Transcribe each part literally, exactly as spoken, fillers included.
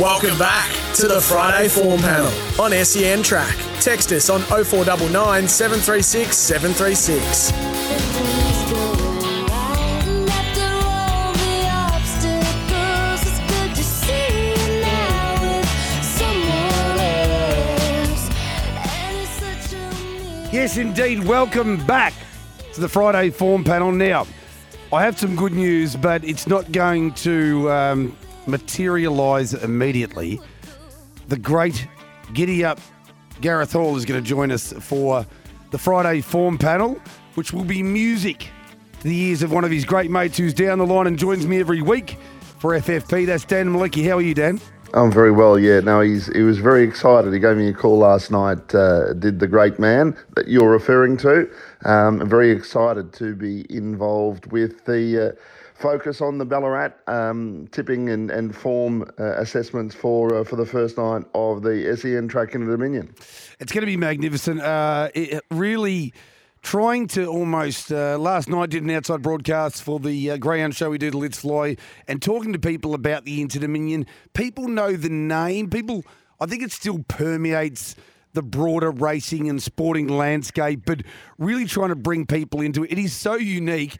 Welcome back to the Friday Form Panel on S E N Track. Text us on oh four nine nine, seven three six, seven three six. Yes, indeed. Welcome back to the Friday Form Panel. Now, I have some good news, but it's not going to... Um, materialise immediately. The great Giddy Up Gareth Hall is going to join us for the Friday Form Panel, which will be music to the ears of one of his great mates who's down the line and joins me every week for F F P. That's Dan Malecki. How are you, Dan? I'm very well, yeah. No, he's he was very excited. He gave me a call last night, uh, did the great man that you're referring to. Um, I'm very excited to be involved with the... Uh, focus on the Ballarat um, tipping and, and form uh, assessments for uh, for the first night of the S E N Track in the Dominion. It's going to be magnificent. Uh, it really trying to almost, uh, last night did an outside broadcast for the uh, Greyhound show we did, Let's Fly, and talking to people about the Inter-Dominion. People know the name. People, I think it still permeates the broader racing and sporting landscape, but really trying to bring people into it. It is so unique.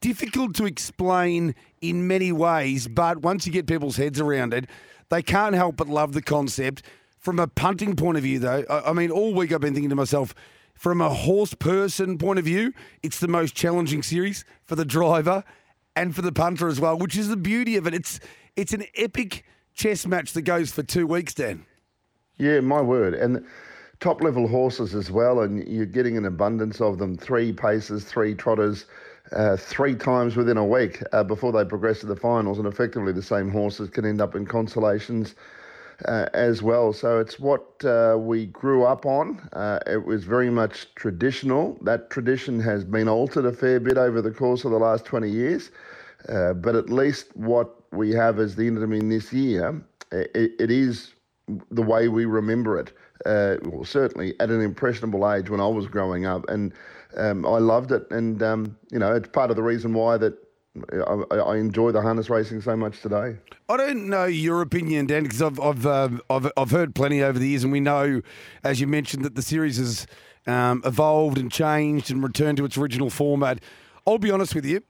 Difficult to explain in many ways, but once you get people's heads around it, they can't help but love the concept. From a punting point of view, though, I mean, all week I've been thinking to myself, from a horse person point of view, it's the most challenging series for the driver and for the punter as well, which is the beauty of it. It's it's an epic chess match that goes for two weeks, Dan. Yeah, my word. And top-level horses as well, and you're getting an abundance of them, three paces, three trotters, Uh, three times within a week uh, before they progress to the finals, and effectively the same horses can end up in consolations uh, as well. So it's what uh, we grew up on. Uh, it was very much traditional. That tradition has been altered a fair bit over the course of the last twenty years, uh, but at least what we have as the Inter-Dominion this year, it, it is the way we remember it. Uh, well, certainly at an impressionable age when I was growing up, and um, I loved it. And, um, you know, it's part of the reason why that I, I enjoy the harness racing so much today. I don't know your opinion, Dan, because I've I've, uh, I've I've heard plenty over the years, and we know, as you mentioned, that the series has um, evolved and changed and returned to its original format. I'll be honest with you.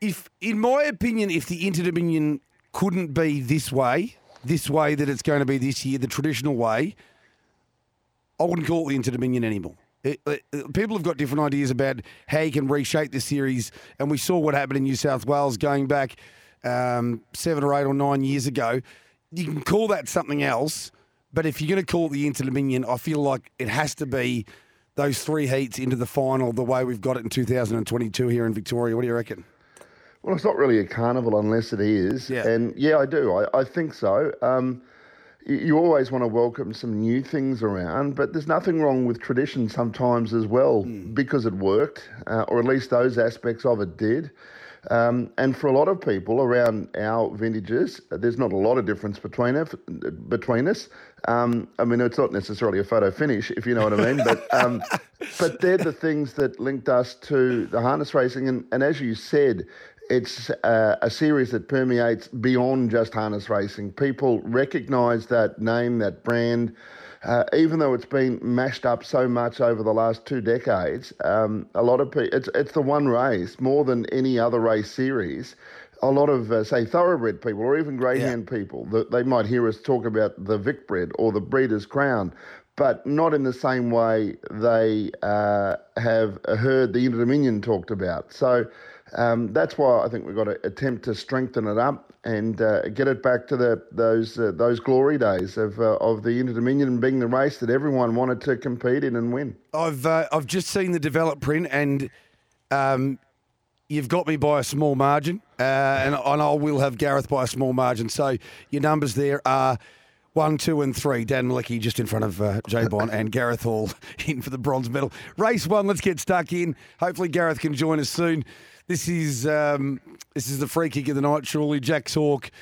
If, in my opinion, if the Inter-Dominion couldn't be this way, this way that it's going to be this year, the traditional way, I wouldn't call it the Inter-Dominion anymore. It, it, people have got different ideas about how you can reshape the series, and we saw what happened in New South Wales going back um, seven or eight or nine years ago. You can call that something else, but if you're going to call it the Inter-Dominion, I feel like it has to be those three heats into the final the way we've got it in two thousand twenty-two here in Victoria. What do you reckon? Well, it's not really a carnival unless it is, yeah. and yeah, I do. I, I think so. Um, You always want to welcome some new things around, but there's nothing wrong with tradition sometimes as well, mm. because it worked, uh, or at least those aspects of it did. Um, and for a lot of people around our vintages, there's not a lot of difference between us. Between us. Um, I mean, it's not necessarily a photo finish, if you know what I mean, but um, but they're the things that linked us to the harness racing. And, and as you said, it's uh, a series that permeates beyond just harness racing. People recognise that name, that brand, uh, even though it's been mashed up so much over the last two decades. Um, a lot of people, it's it's the one race more than any other race series. A lot of uh, say thoroughbred people or even greyhound yeah. people, they might hear us talk about the Vic bred or the Breeders' Crown, but not in the same way they uh, have heard the Inter-Dominion talked about. So. Um, that's why I think we've got to attempt to strengthen it up and uh, get it back to the those uh, those glory days of uh, of the Inter-Dominion being the race that everyone wanted to compete in and win. I've uh, I've just seen the develop print, and um, you've got me by a small margin, uh, and and I will have Gareth by a small margin. So your numbers there are One, two, and three. Dan Malecki just in front of uh, Jay Bond and Gareth Hall in for the bronze medal. Race one, let's get stuck in. Hopefully Gareth can join us soon. This is um, this is the free kick of the night, surely. Jax Hawke.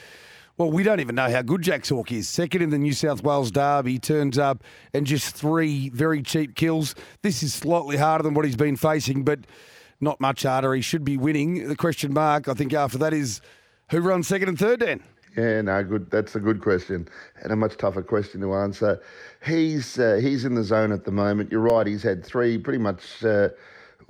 Well, we don't even know how good Jax Hawke is. Second in the New South Wales Derby, turns up and just three very cheap kills. This is slightly harder than what he's been facing, but not much harder. He should be winning. The question mark, I think, after that is who runs second and third, Dan? Yeah, no, good. That's a good question and a much tougher question to answer. He's uh, he's in the zone at the moment. You're right. He's had three pretty much uh,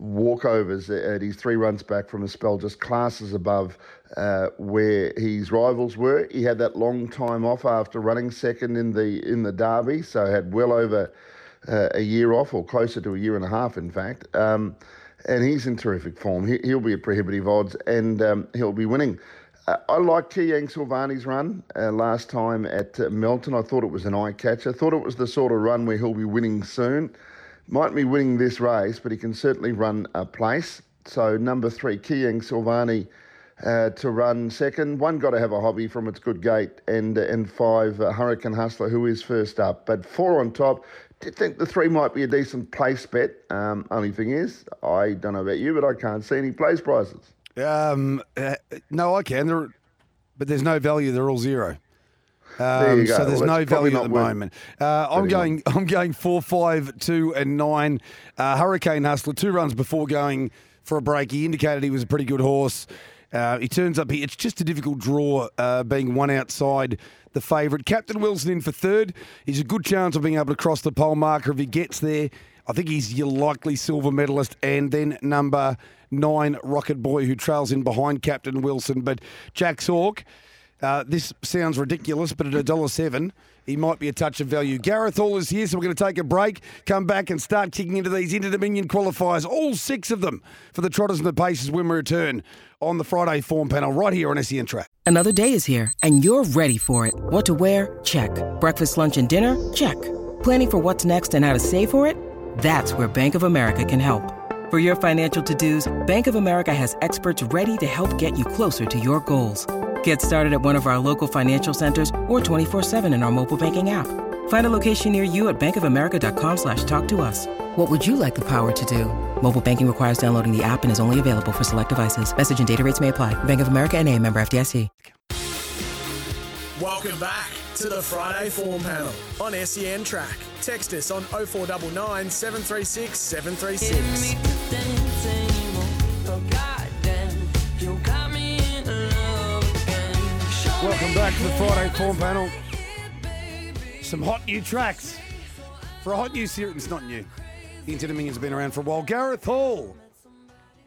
walkovers at his three runs back from a spell just classes above uh, where his rivals were. He had that long time off after running second in the in the Derby, so had well over uh, a year off, or closer to a year and a half, in fact. Um, and he's in terrific form. He, he'll be at prohibitive odds, and um, he'll be winning. Uh, I liked Kiang Silvani's run uh, last time at uh, Melton. I thought it was an eye-catcher. I thought it was the sort of run where he'll be winning soon. Might be winning this race, but he can certainly run a place. So number three, Kiang Silvani uh, to run second. One got to have a hobby from its good gate, and, uh, and five, uh, Hurricane Hustler, who is first up. But four on top, did think the three might be a decent place bet. Um, only thing is, I don't know about you, but I can't see any place prices. Um, uh, no, I can, They're, but there's no value. They're all zero. Um, there you go. So there's well, no value at the win. moment. Uh, I'm going. I'm going four, five, two, and nine. Uh, Hurricane Hustler, two runs before going for a break. He indicated he was a pretty good horse. Uh, he turns up here. It's just a difficult draw, uh, being one outside the favourite. Captain Wilson in for third. He's a good chance of being able to cross the pole marker if he gets there. I think he's your likely silver medalist. And then number nine, Rocket Boy, who trails in behind Captain Wilson. But Jax Hawke, uh, this sounds ridiculous, but at one dollar seven, he might be a touch of value. Gareth Hall is here, so we're going to take a break, come back and start kicking into these Inter-Dominion qualifiers, all six of them, for the Trotters and the Pacers when we return on the Friday Form Panel right here on S E N Track. Another day is here, and you're ready for it. What to wear? Check. Breakfast, lunch and dinner? Check. Planning for what's next and how to save for it? That's where Bank of America can help. For your financial to-dos, Bank of America has experts ready to help get you closer to your goals. Get started at one of our local financial centers or twenty-four seven in our mobile banking app. Find a location near you at bankofamerica.com slash talk to us. What would you like the power to do? Mobile banking requires downloading the app and is only available for select devices. Message and data rates may apply. Bank of America N A, member F D I C. Welcome back to the Friday Form Panel on S E N Track. Text us on oh four nine nine, seven three six, seven three six. Welcome back to the Friday Form Panel. Some hot new tracks for a hot new series. It's not new. The Inter-Dominion's been around for a while. Gareth Hall,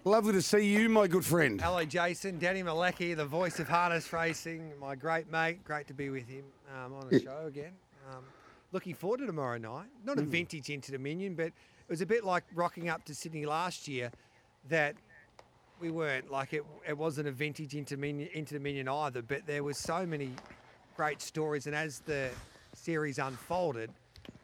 lovely to see you, my good friend. Hello, Jason. Danny Malecki, the voice of harness racing, my great mate. Great to be with him um, on the show again. Um, looking forward to tomorrow night. Not a vintage Inter-Dominion, but it was a bit like rocking up to Sydney last year that we weren't. Like, it it wasn't a vintage Inter-Dominion, Inter-Dominion either, but there was so many great stories. And as the series unfolded,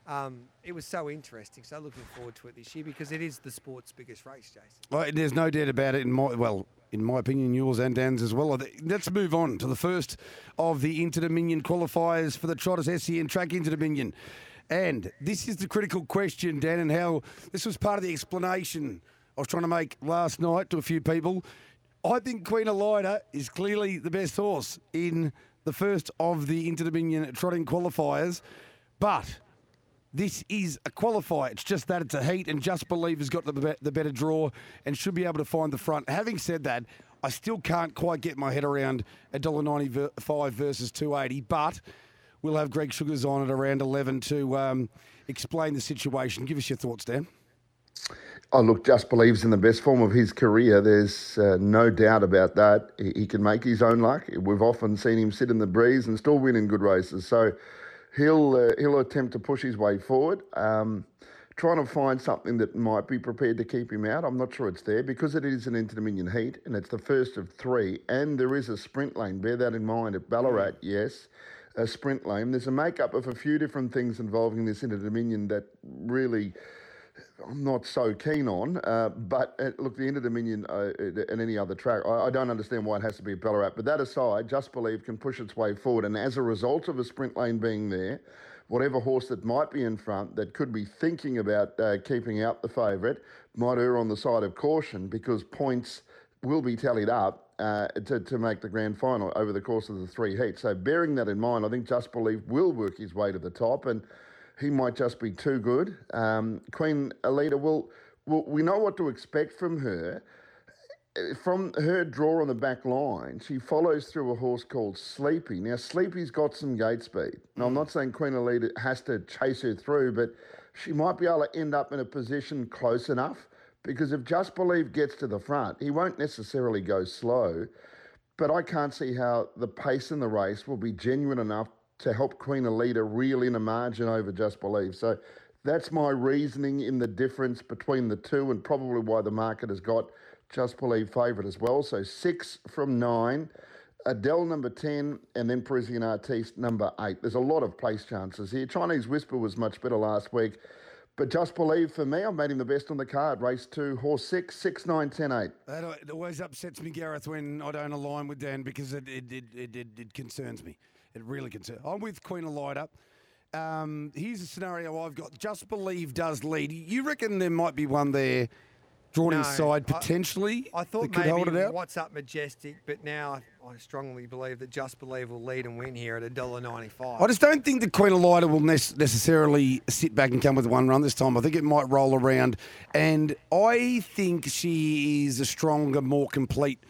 Um, it was so interesting, so looking forward to it this year because it is the sport's biggest race, Jason. Well, there's no doubt about it, in my well, in my opinion, yours and Dan's as well. Let's move on to the first of the Inter-Dominion qualifiers for the Trotters S E N Track Inter-Dominion. And this is the critical question, Dan, and how this was part of the explanation I was trying to make last night to a few people. I think Queen Elida is clearly the best horse in the first of the Inter-Dominion trotting qualifiers, but this is a qualifier. It's just that it's a heat, and Just Believe has got the, be- the better draw and should be able to find the front. Having said that, I still can't quite get my head around one dollar ninety-five versus two dollars eighty, but we'll have Greg Sugars on at around eleven to um, explain the situation. Give us your thoughts, Dan. Oh, look, Just Believe's in the best form of his career. There's uh, no doubt about that. He-, he can make his own luck. We've often seen him sit in the breeze and still win in good races. So He'll uh, he'll attempt to push his way forward, um, trying to find something that might be prepared to keep him out. I'm not sure it's there because it is an Inter-Dominion heat and it's the first of three. And there is a sprint lane. Bear that in mind. At Ballarat, yes, a sprint lane. There's a makeup of a few different things involving this Inter-Dominion that really I'm not so keen on. Uh, but at, look, the end of Dominion uh, and any other track, I, I don't understand why it has to be Ballarat. But that aside, Just Believe can push its way forward. And as a result of a sprint lane being there, whatever horse that might be in front that could be thinking about uh, keeping out the favourite might err on the side of caution, because points will be tallied up Uh, to, to make the grand final over the course of the three heats. So bearing that in mind, I think Just Believe will work his way to the top, and he might just be too good. Um, Queen Alita, will, will, we know what to expect from her. From her draw on the back line, she follows through a horse called Sleepy. Now, Sleepy's got some gate speed. Now, I'm not saying Queen Alita has to chase her through, but she might be able to end up in a position close enough. Because if Just Believe gets to the front, he won't necessarily go slow, but I can't see how the pace in the race will be genuine enough to help Queen Alita reel in a margin over Just Believe. So that's my reasoning in the difference between the two, and probably why the market has got Just Believe favourite as well. So six from nine, Adele number ten, and then Parisian Artiste number eight. There's a lot of place chances here. Chinese Whisper was much better last week. But Just Believe, for me, I've made him the best on the card. Race two, horse six, six, nine, ten, eight. That always upsets me, Gareth, when I don't align with Dan, because it it it, it, it, it concerns me. It really concerns me. I'm with Queen Alita. Um, here's a scenario I've got. Just Believe does lead. You reckon there might be one there drawn no, inside potentially? I, I thought maybe What's Up Majestic, but now I, I strongly believe that Just Believe will lead and win here at one dollar ninety-five. I just don't think that Queen Alita will ne- necessarily sit back and come with one run this time. I think it might roll around, and I think she is a stronger, more complete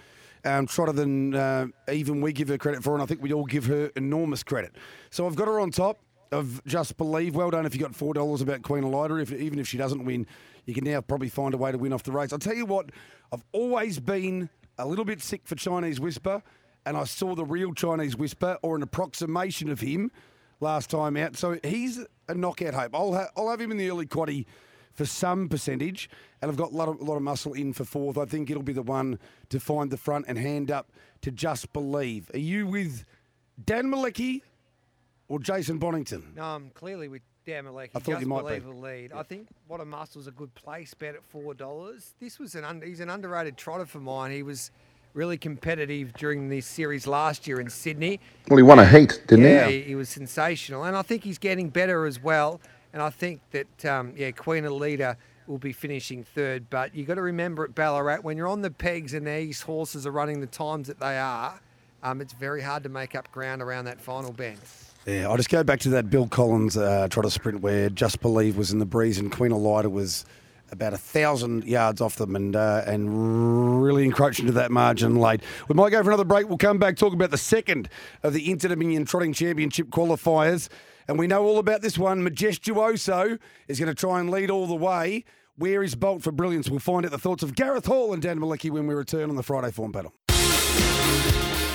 um, trotter than uh, even we give her credit for, and I think we all give her enormous credit. So I've got her on top of Just Believe. Well done if you got four dollars about Queen Alita. If, even if she doesn't win, you can now probably find a way to win off the race. I'll tell you what, I've always been a little bit sick for Chinese Whisper, and I saw the real Chinese Whisper, or an approximation of him, last time out. So he's a knockout hope. I'll, ha- I'll have him in the early quaddie for some percentage, and I've got a lot, of, a lot of muscle in for fourth. I think it'll be the one to find the front and hand up to Just Believe. Are you with Dan Malecki or Jason Bonington? No, I'm clearly with Dan Malecki. I thought Just you might Believe be. The lead. Yeah. I think What a Muscle's a good place bet at four dollars. This was an under, he's an underrated trotter for mine. He was really competitive during this series last year in Sydney. Well, he won a heat, didn't yeah, he? Yeah, he was sensational, and I think he's getting better as well. And I think that um, yeah, Queen Alita will be finishing third. But you got to remember at Ballarat, when you're on the pegs and these horses are running the times that they are, um, it's very hard to make up ground around that final bend. Yeah, I'll just go back to that Bill Collins uh, trotter sprint where Just Believe was in the breeze and Queen Alita was about a thousand yards off them, and uh, and really encroached into that margin late. We might go for another break. We'll come back, talk about the second of the Inter-Dominion Trotting Championship qualifiers. And we know all about this one. Majestuoso is going to try and lead all the way. Where is Bolt for Brilliance? We'll find out the thoughts of Gareth Hall and Dan Malecki when we return on the Friday Form Battle.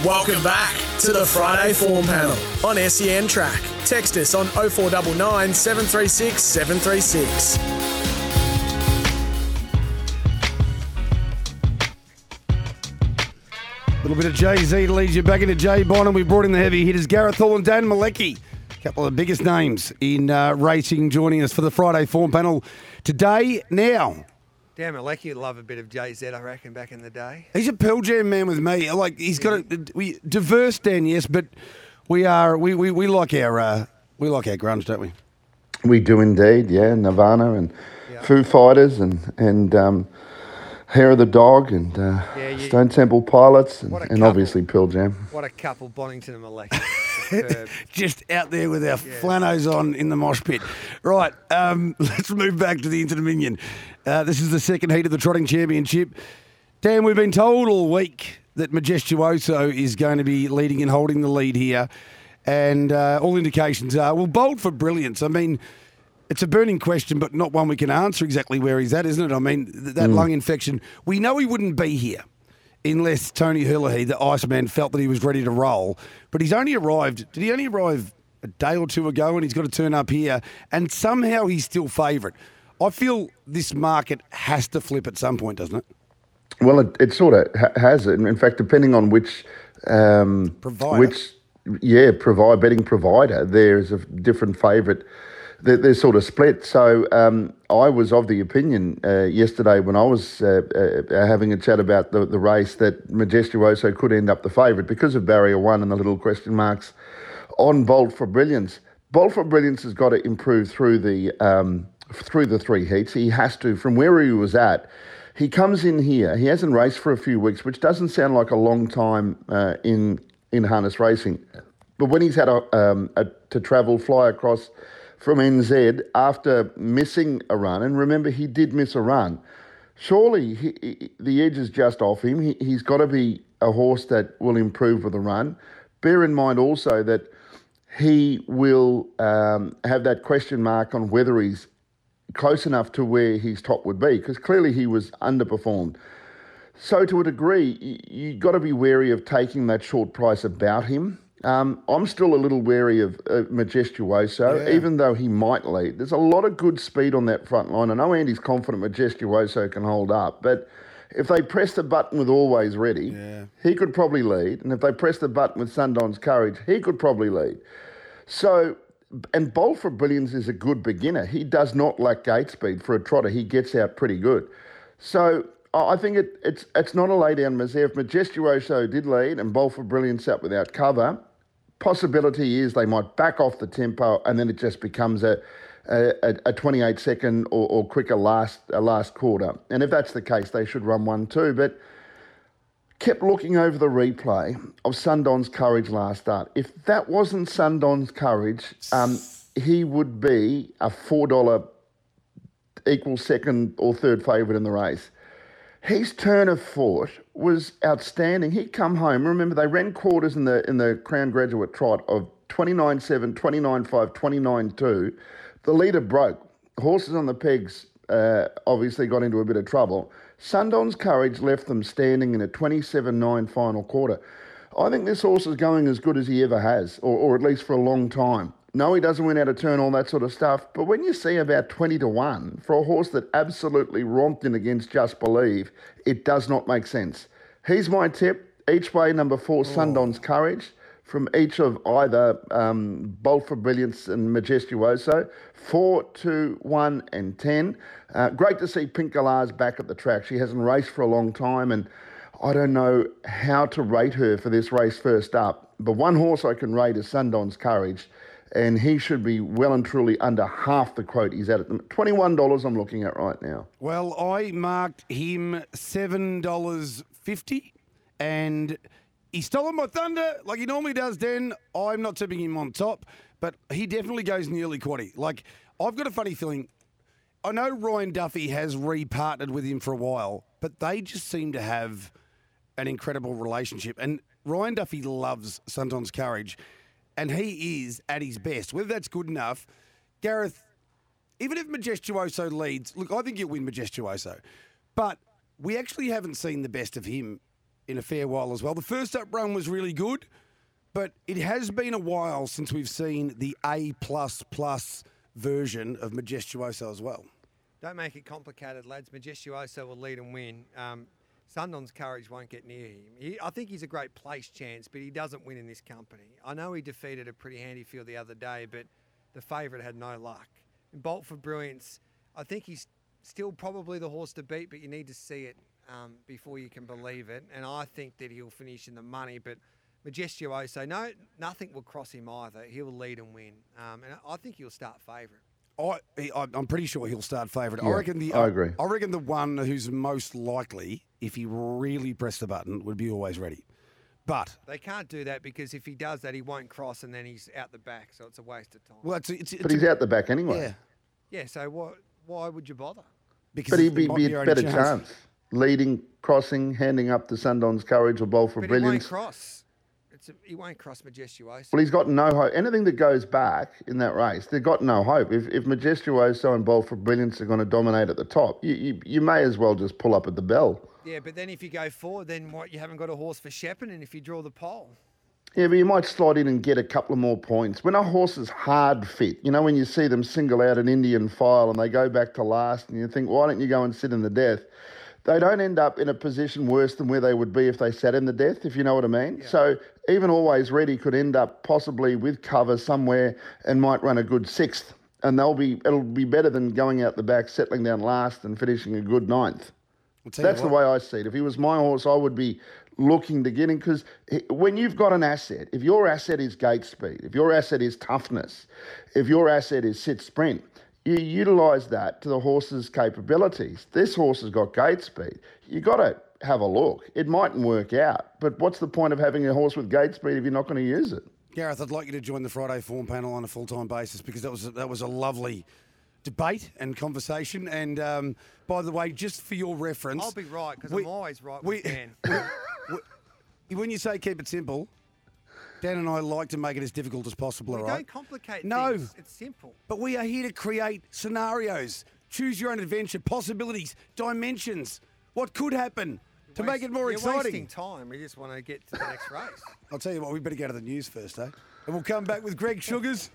Welcome back to the Friday Form Panel on S E N Track. Text us on oh four nine nine, seven three six, seven three six. A little bit of Jay-Z to lead you back into J-Bond, and we brought in the heavy hitters, Gareth Hall and Dan Malecki. A couple of the biggest names in uh, racing joining us for the Friday Form Panel today. Now, Dan Malecki would love a bit of Jay-Z, I reckon, back in the day. He's a Pearl Jam man with me. Like, he's got a we, diverse, Dan, yes, but we are we, we, we like our uh, we like our grunge, don't we? We do indeed, yeah. Nirvana and yeah. Foo Fighters and and um, Hair of the Dog and uh, yeah, you, Stone Temple Pilots and, and couple, obviously Pearl Jam. What a couple, Bonington and Malecki. Just out there with our yeah. flannos on in the mosh pit. Right, um, let's move back to the Inter-Dominion. Uh, this is the second heat of the Trotting Championship. Dan, we've been told all week that Majestuoso is going to be leading and holding the lead here. And uh, all indications are, well, Bold for Brilliance. I mean, it's a burning question, but not one we can answer exactly where he's at, isn't it? I mean, th- that mm. lung infection, we know he wouldn't be here unless Tony Herlihy, the Iceman, felt that he was ready to roll. But he's only arrived, did he only arrive a day or two ago, and he's got to turn up here, and somehow he's still favourite. I feel this market has to flip at some point, doesn't it? Well, it, it sort of ha- has it. In fact, depending on which, um, provider. which yeah, provide betting provider, there is a different favourite they're, they're sort of split. So um, I was of the opinion uh, yesterday when I was uh, uh, having a chat about the, the race that Majestuoso could end up the favourite because of barrier one and the little question marks on Bold for Brilliance. Bold for Brilliance has got to improve through the um, through the three heats. He has to, from where he was at. He comes in here. He hasn't raced for a few weeks, which doesn't sound like a long time uh, in in harness racing. But when he's had a, um, a, to travel, fly across from N Z after missing a run, and remember he did miss a run, surely he, he, the edge is just off him. He, he's got to be a horse that will improve with a run. Bear in mind also that he will um, have that question mark on whether he's close enough to where his top would be, because clearly he was underperformed. So to a degree, you, you've got to be wary of taking that short price about him. Um, I'm still a little wary of uh, Majestuoso, yeah. even though he might lead. There's a lot of good speed on that front line. I know Andy's confident Majestuoso can hold up, but if they press the button with Always Ready, yeah. he could probably lead. And if they press the button with Sundawn's Courage, he could probably lead. So... And Bold for Brilliance is a good beginner. He does not lack gate speed for a trotter. He gets out pretty good. So I think it, it's it's not a lay-down misère. If Majestuoso did lead and Bold for Brilliance up without cover, possibility is they might back off the tempo and then it just becomes a a, a twenty-eight second or, or quicker last a last quarter. And if that's the case, they should run one too. But kept looking over the replay of Sundawn's Courage last start. If that wasn't Sundawn's Courage, um, he would be a four dollars equal second or third favourite in the race. His turn of foot was outstanding. He'd come home. Remember, they ran quarters in the in the Crown Graduate Trot of twenty-nine seven, twenty-nine five, twenty-nine two. The leader broke. Horses on the pegs uh, obviously got into a bit of trouble. Sundawn's Courage left them standing in a twenty-seven nine final quarter. I think this horse is going as good as he ever has, or, or at least for a long time. No, he doesn't win out of turn, all that sort of stuff. But when you see about twenty to one for a horse that absolutely romped in against Just Believe, it does not make sense. He's my tip. Each way, number four, oh. Sundawn's Courage, from each of either um, Bold for Brilliance and Majestuoso, four, two, one, and ten. Uh, great to see Pink Galar's back at the track. She hasn't raced for a long time, and I don't know how to rate her for this race first up. But one horse I can rate is Sundawn's Courage, and he should be well and truly under half the quote he's at at the moment. twenty-one dollars I'm looking at right now. Well, I marked him seven dollars fifty, and... he's stolen my thunder like he normally does, Den. I'm not tipping him on top, but he definitely goes nearly quaddy. Like, I've got a funny feeling. I know Ryan Duffy has repartnered with him for a while, but they just seem to have an incredible relationship. And Ryan Duffy loves Sundawn's Courage, and he is at his best. Whether that's good enough, Gareth, even if Majestuoso leads, look, I think he'll win Majestuoso, but we actually haven't seen the best of him in a fair while as well. The first up run was really good, but it has been a while since we've seen the A++ version of Majestuoso as well. Don't make it complicated, lads. Majestuoso will lead and win. Um, Sundawn's Courage won't get near him. He, I think he's a great place chance, but he doesn't win in this company. I know he defeated a pretty handy field the other day, but the favourite had no luck. And Bolt for Brilliance, I think he's still probably the horse to beat, but you need to see it Um, before you can believe it, and I think that he'll finish in the money. But Majestuoso, no, nothing will cross him either. He'll lead and win, um, and I think he'll start favourite. I, I'm pretty sure he'll start favourite. Yeah, I reckon the I agree. I reckon the one who's most likely, if he really pressed the button, would be Always Ready. But they can't do that because if he does that, he won't cross, and then he's out the back, so it's a waste of time. Well, it's, it's, it's, but he's out the back anyway. Yeah, yeah. So what? Why would you bother? Because but he'd be, be a better chance. chance. Leading, crossing, handing up to Sundawn's Courage or Bold for but Brilliance. But he won't cross. It's a, he won't cross Majestuoso. Well, he's got no hope. Anything that goes back in that race, they've got no hope. If if Majestuoso and Bold for Brilliance are going to dominate at the top, you, you you may as well just pull up at the bell. Yeah, but then if you go forward, then what? You haven't got a horse for Shepparton, and if you draw the pole. Yeah, but you might slide in and get a couple of more points. When a horse is hard fit, you know, when you see them single out an Indian File and they go back to last and you think, why don't you go and sit in the death? They don't end up in a position worse than where they would be if they sat in the death, if you know what I mean. Yeah. So even Always Ready could end up possibly with cover somewhere and might run a good sixth and they'll be it'll be better than going out the back, settling down last and finishing a good ninth. That's the way I see it. If he was my horse, I would be looking to get him, because when you've got an asset, if your asset is gate speed, if your asset is toughness, if your asset is sit sprint, you utilise that to the horse's capabilities. This horse has got gate speed. You've got to have a look. It mightn't work out, but what's the point of having a horse with gate speed if you're not going to use it? Gareth, I'd like you to join the Friday form panel on a full-time basis, because that was that was a lovely debate and conversation. And um, by the way, just for your reference, I'll be right because I'm always right with Dan. When you say keep it simple, Dan and I like to make it as difficult as possible, we right? Don't complicate no, things. It's simple. But we are here to create scenarios, choose your own adventure, possibilities, dimensions, what could happen you're to waste, make it more you're exciting. You're wasting time. We just want to get to the next race. I'll tell you what, we better go to the news first, eh? And we'll come back with Greg Sugars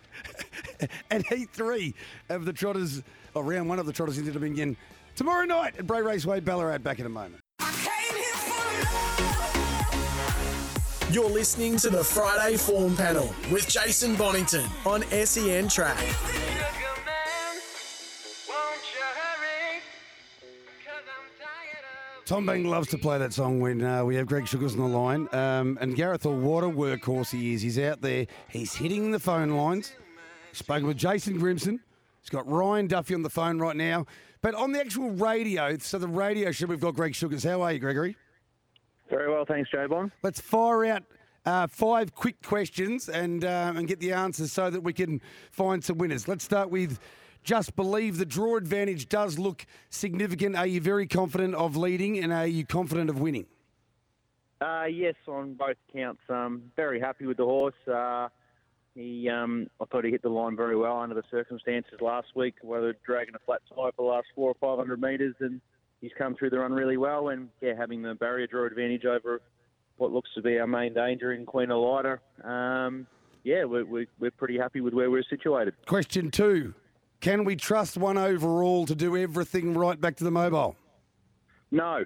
and heat three of the Trotters, or round one of the Trotters into Dominion tomorrow night at Bray Raceway, Ballarat. Back in a moment. You're listening to the Friday Form Panel with Jason Bonington on S E N Track. Tom Bang loves to play that song when uh, we have Greg Sugars on the line. Um, and Gareth, oh, what a workhorse he is. He's out there. He's hitting the phone lines. Spoken with Jason Grimson. He's got Ryan Duffy on the phone right now. But on the actual radio, so the radio show, we've got Greg Sugars. How are you, Gregory? Very well, thanks, J-Bon. Let's fire out uh, five quick questions and, uh, and get the answers so that we can find some winners. Let's start with... Just Believe. The draw advantage does look significant. Are you very confident of leading, and are you confident of winning? Uh, yes, on both counts. Um, very happy with the horse. Uh, he, um, I thought he hit the line very well under the circumstances last week, whether dragging a flat tire for the last four or five hundred metres, and he's come through the run really well. And yeah, having the barrier draw advantage over what looks to be our main danger in Queen Elida. Um, yeah, we're, we're we're pretty happy with where we're situated. Question two. Can we trust one overall to do everything right back to the mobile? No.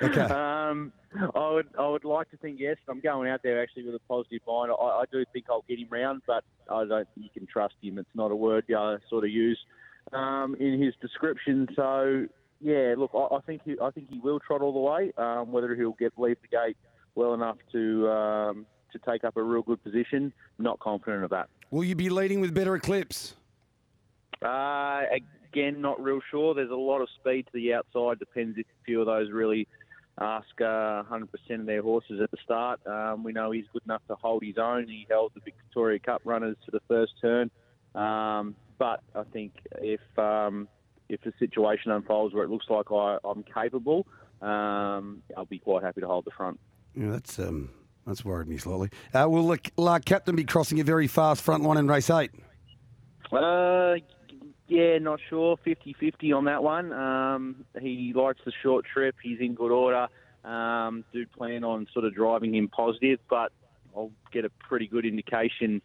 Okay. Um, I would I would like to think yes. I'm going out there actually with a positive mind. I, I do think I'll get him round, but I don't think you can trust him. It's not a word I sort of use um, in his description. So yeah, look, I, I think he, I think he will trot all the way. Um, whether he'll get leave the gate well enough to um, to take up a real good position, not confident of that. Will you be leading with Better Eclipse? Uh, again, not real sure. There's a lot of speed to the outside. Depends if a few of those really ask uh, one hundred percent of their horses at the start. Um, we know he's good enough to hold his own. He held the Victoria Cup runners to the first turn. Um, but I think if um, if the situation unfolds where it looks like I, I'm capable, um, I'll be quite happy to hold the front. Yeah, that's um, that's worried me slightly. Uh, will La Captain be crossing a very fast front line in race eight? Uh. Yeah, not sure. fifty-fifty on that one. Um, he likes the short trip. He's in good order. Um, do plan on sort of driving him positive, but I'll get a pretty good indication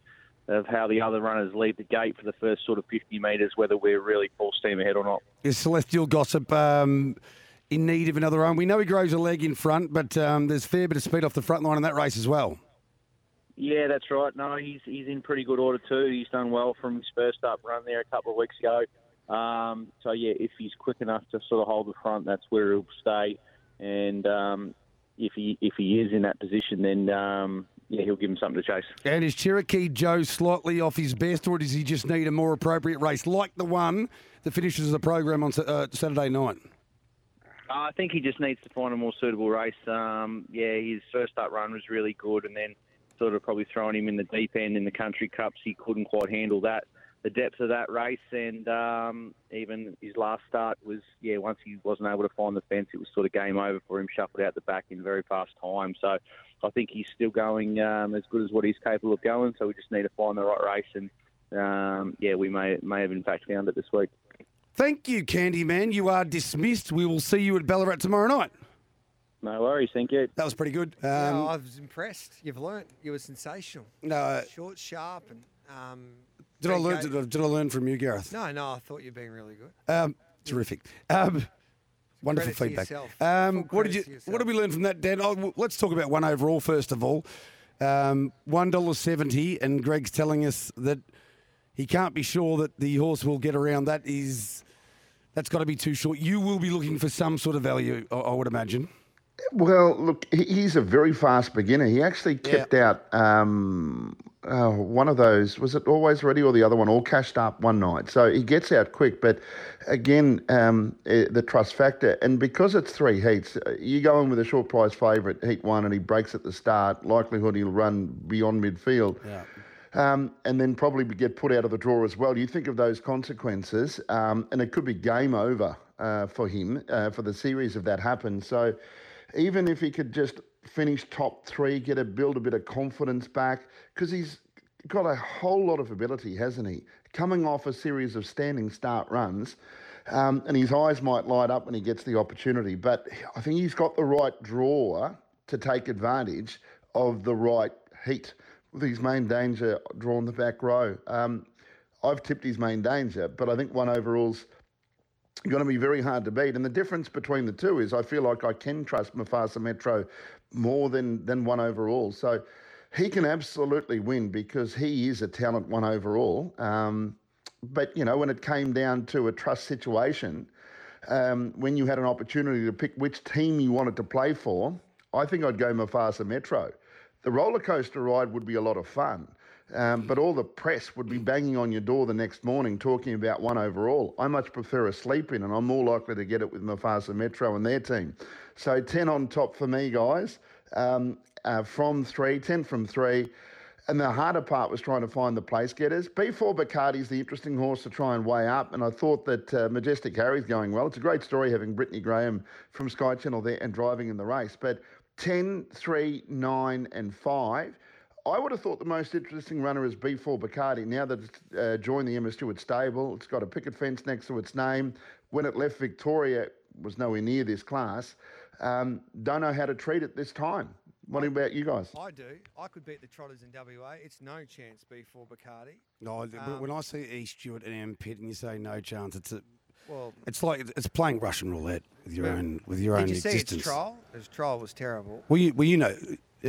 of how the other runners leave the gate for the first sort of fifty metres, whether we're really full steam ahead or not. Is Celestial Gossip um, in need of another run? We know he grows a leg in front, but um, there's a fair bit of speed off the front line in that race as well. Yeah, that's right. No, he's he's in pretty good order too. He's done well from his first up run there a couple of weeks ago. Um, so, yeah, if he's quick enough to sort of hold the front, that's where he'll stay. And um, if he if he is in that position, then, um, yeah, he'll give him something to chase. And is Cherokee Joe slightly off his best, or does he just need a more appropriate race like the one that finishes the program on uh, Saturday night? I think he just needs to find a more suitable race. Um, yeah, his first up run was really good, and then sort of probably throwing him in the deep end in the country cups. He couldn't quite handle that, the depth of that race. And um, even his last start was, yeah, once he wasn't able to find the fence, it was sort of game over for him, shuffled out the back in very fast time. So I think he's still going um, as good as what he's capable of going. So we just need to find the right race. And, um, yeah, we may, may have in fact found it this week. Thank you, Candyman. You are dismissed. We will see you at Ballarat tomorrow night. No worries, thank you. That was pretty good. Um, yeah, I was impressed. You've learnt. You were sensational. No, short, sharp, and um, did I learn? Did I, did I learn from you, Gareth? No, no. I thought you'd been really good. Um, terrific. Um, wonderful feedback. Um, what did you? What did we learn from that, Dan? Oh, let's talk about one overall first of all. Um, one dollar seventy, and Greg's telling us that He can't be sure that the horse will get around. That is, that's got to be too short. You will be looking for some sort of value, I would imagine. Well, look, he's a very fast beginner. He actually kept yeah. out um, uh, one of those. Was it Always Ready or the other one? All Cashed Up one night. So he gets out quick. But again, um, the trust factor. And because it's three heats, you go in with a short price favourite, heat one, and he breaks at the start. Likelihood he'll run beyond midfield. Yeah. Um, and then probably get put out of the draw as well. You think of those consequences, um, and it could be game over uh, for him, uh, for the series if that happens. So even if he could just finish top three, get a build a bit of confidence back, because he's got a whole lot of ability, hasn't he? Coming off a series of standing start runs, um, and his eyes might light up when he gets the opportunity. But I think he's got the right draw to take advantage of the right heat. His main danger drawn the back row. Um, I've tipped his main danger, but I think one overall's going to be very hard to beat. And the difference between the two is I feel like I can trust Mufasa Metro more than, than one overall. So he can absolutely win because he is a talent one overall. Um, but, you know, when it came down to a trust situation, um, when you had an opportunity to pick which team you wanted to play for, I think I'd go Mufasa Metro. The roller coaster ride would be a lot of fun, um, but all the press would be banging on your door the next morning talking about one overall. I much prefer a sleep in, and I'm more likely to get it with Mufasa Metro and their team. So ten on top for me, guys, um, uh, from three, ten from three. And the harder part was trying to find the place getters. B four Bacardi's the interesting horse to try and weigh up. And I thought that uh, Majestic Harry's going well. It's a great story having Brittany Graham from Sky Channel there and driving in the race. But ten, three, nine, and five. I would have thought the most interesting runner is B four Bacardi. Now that it's uh, joined the Emma Stewart stable, it's got a picket fence next to its name. When it left Victoria, it was nowhere near this class. Um, don't know how to treat it this time. What I, about you guys? I do. I could beat the trotters in W A. It's no chance, B four Bacardi. No, um, when I see E. Stewart and M. Pitt and you say no chance, it's a... Well, it's like it's playing Russian roulette with your own with your own existence. Did you see his trial? His trial was terrible. Well, you well you know,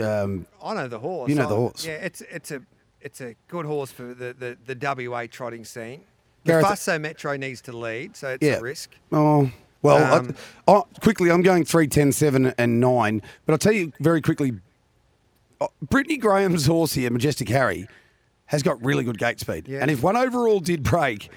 um, I know the horse. You know I, the horse. Yeah, it's it's a it's a good horse for the, the, the W A trotting scene. Mufasa Metro needs to lead, so it's yeah. a risk. Oh well, um, I, I, quickly I'm going three, ten, seven, and nine. But I'll tell you very quickly, Brittany Graham's horse here, Majestic Harry, has got really good gate speed, yeah. and if one overall did break,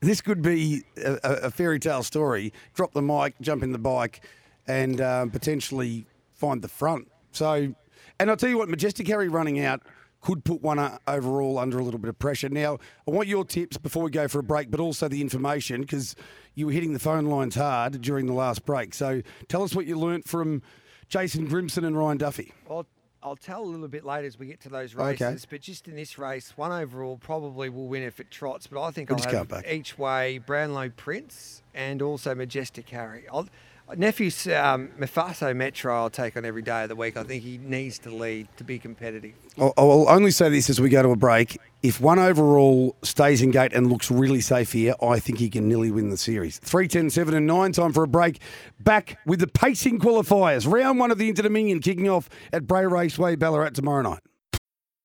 this could be a, a fairy tale story. Drop the mic, jump in the bike, and um, potentially find the front. So, and I'll tell you what, Majestic Harry running out could put one overall under a little bit of pressure. Now, I want your tips before we go for a break, but also the information, because you were hitting the phone lines hard during the last break. So tell us what you learnt from Jason Grimson and Ryan Duffy. Well, I'll tell a little bit later as we get to those races, okay. but just in this race, one overall probably will win if it trots, but I think we'll I'll have each way Brownlow Prince and also Majestic Harry. I'll, nephew's um, Mufasa Metro I'll take on every day of the week. I think he needs to lead to be competitive. I'll, I'll only say this as we go to a break. If one overall stays in gate and looks really safe here, I think he can nearly win the series. three, ten, seven and nine, time for a break. Back with the pacing qualifiers. Round one of the Inter-Dominion kicking off at Bray Raceway, Ballarat tomorrow night.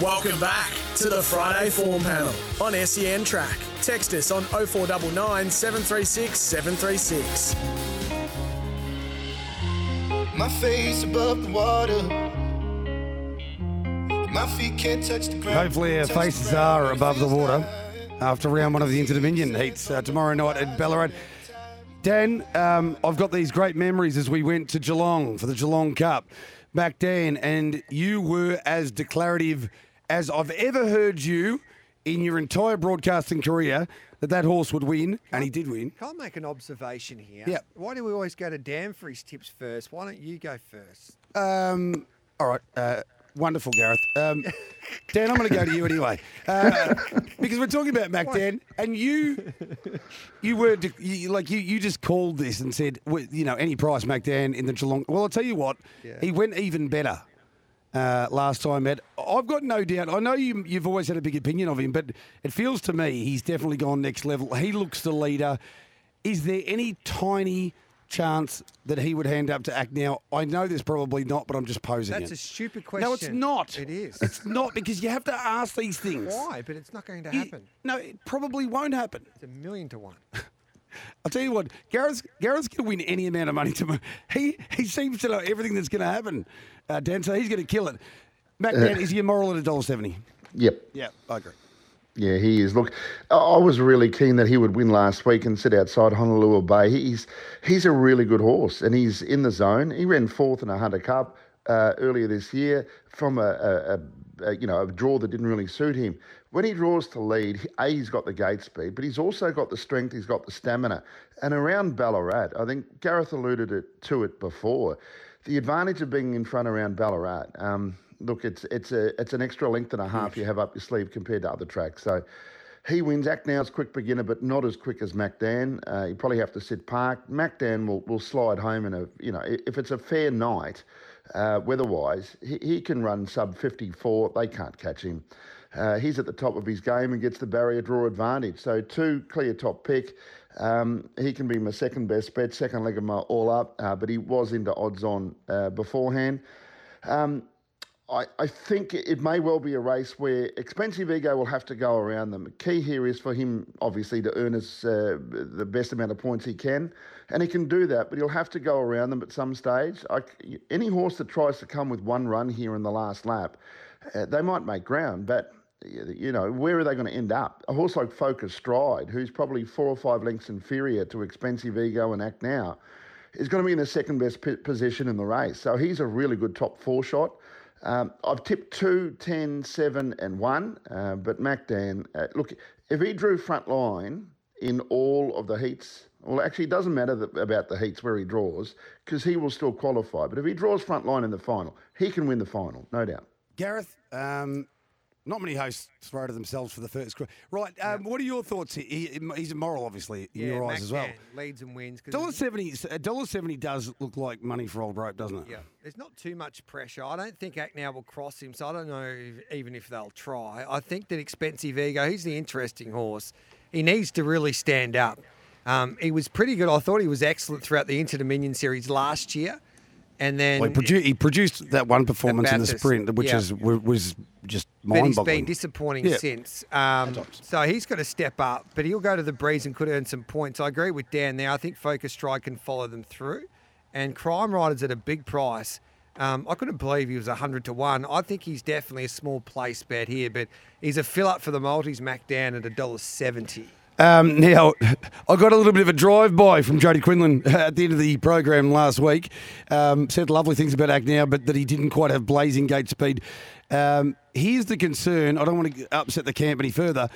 Welcome back to the Friday Form Panel on S E N Track. Text us on oh four nine nine, seven three six, seven three six. My face above the water. My feet can't touch the ground. Hopefully our faces are above the water after round one of the Inter-Dominion heats uh, tomorrow night at Ballarat. Dan, um, I've got these great memories as we went to Geelong for the Geelong Cup back then, and you were as declarative as I've ever heard you in your entire broadcasting career that that horse would win, and he did win. Can I make an observation here? Yeah. Why do we always go to Dan for his tips first? Why don't you go first? Um. All right. Uh, Wonderful, Gareth. Um, Dan, I'm going to go to you anyway uh, because we're talking about Mac, Dan, and you, you were you, like you, you just called this and said, you know, any price Mac Dan in the Geelong. Well, I'll tell you what, yeah. he went even better uh, last time. At I've got no doubt. I know you, you've always had a big opinion of him, but it feels to me he's definitely gone next level. He looks the leader. Is there any tiny chance that he would hand up to Act now? I know there's probably not, but I'm just posing That's it. That's a stupid question. No, it's not. It is. It's not, because you have to ask these things. Why? But it's not going to happen. You, no, it probably won't happen. It's a million to one. I'll tell you what, Gareth's, Gareth's going to win any amount of money tomorrow. He he seems to know everything that's going to happen, uh, Dan, so he's going to kill it. Mac, uh, Dan, is he immoral at one dollar seventy? Yep. Yeah, I agree. Yeah, he is. Look, I was really keen that he would win last week and sit outside Honolulu Bay. He's he's a really good horse, and he's in the zone. He ran fourth in a Hunter Cup uh, earlier this year from a, a, a you know a draw that didn't really suit him. When he draws to lead, A, he's got the gate speed, but he's also got the strength, he's got the stamina. And around Ballarat, I think Gareth alluded it, to it before, the advantage of being in front around Ballarat. Um, Look, it's it's a it's an extra length and a half you have up your sleeve compared to other tracks. So he wins. Act Now's quick beginner, but not as quick as Mac Dan. Uh, you probably have to sit park. Mac Dan will, will slide home in a you know if it's a fair night, uh, weather-wise, he, he can run sub fifty-four. They can't catch him. Uh, he's at the top of his game and gets the barrier draw advantage. So two clear top pick. Um, he can be my second best bet, second leg of my all up. Uh, but he was into odds on uh, beforehand. Um, I, I think it may well be a race where Expensive Ego will have to go around them. The key here is for him, obviously, to earn his, uh, the best amount of points he can. And he can do that, but he'll have to go around them at some stage. I, any horse that tries to come with one run here in the last lap, uh, they might make ground, but, you know, where are they going to end up? A horse like Focus Stride, who's probably four or five lengths inferior to Expensive Ego and Act Now, is going to be in the second best p- position in the race. So he's a really good top four shot. Um, I've tipped two, ten, seven and one, uh, but Mac Dan, uh, look, if he drew front line in all of the heats, well, actually, it doesn't matter that, about the heats where he draws, because he will still qualify. But if he draws front line in the final, he can win the final, no doubt. Gareth, um, not many hosts throw to themselves for the first quarter. Right, um, yeah. What are your thoughts? He, he, he's immoral, obviously, in yeah, your Mac eyes as well. Dan leads and wins. one dollar seventy does look like money for old rope, doesn't it? Yeah. There's not too much pressure. I don't think Act Now will cross him, so I don't know if, even if they'll try. I think that Expensive Ego, he's the interesting horse. He needs to really stand up. Um, he was pretty good. I thought he was excellent throughout the Inter-Dominion Series last year. And then well, he, produ- he produced that one performance in the sprint, which yeah. is w- was just mind-boggling. But he's been disappointing yeah. since. Um, so he's got to step up, but he'll go to the breeze and could earn some points. I agree with Dan there. I think Focus Stride can follow them through. And Crime Rider's at a big price. Um, I couldn't believe he was one hundred to one. I think he's definitely a small place bet here, but he's a fill-up for the Maltese Mac Dan at one dollar seventy. Um, now, I got a little bit of a drive-by from Jody Quinlan at the end of the program last week. Um, said lovely things about Act Now, but that he didn't quite have blazing gate speed. Um, here's the concern. I don't want to upset the camp any further.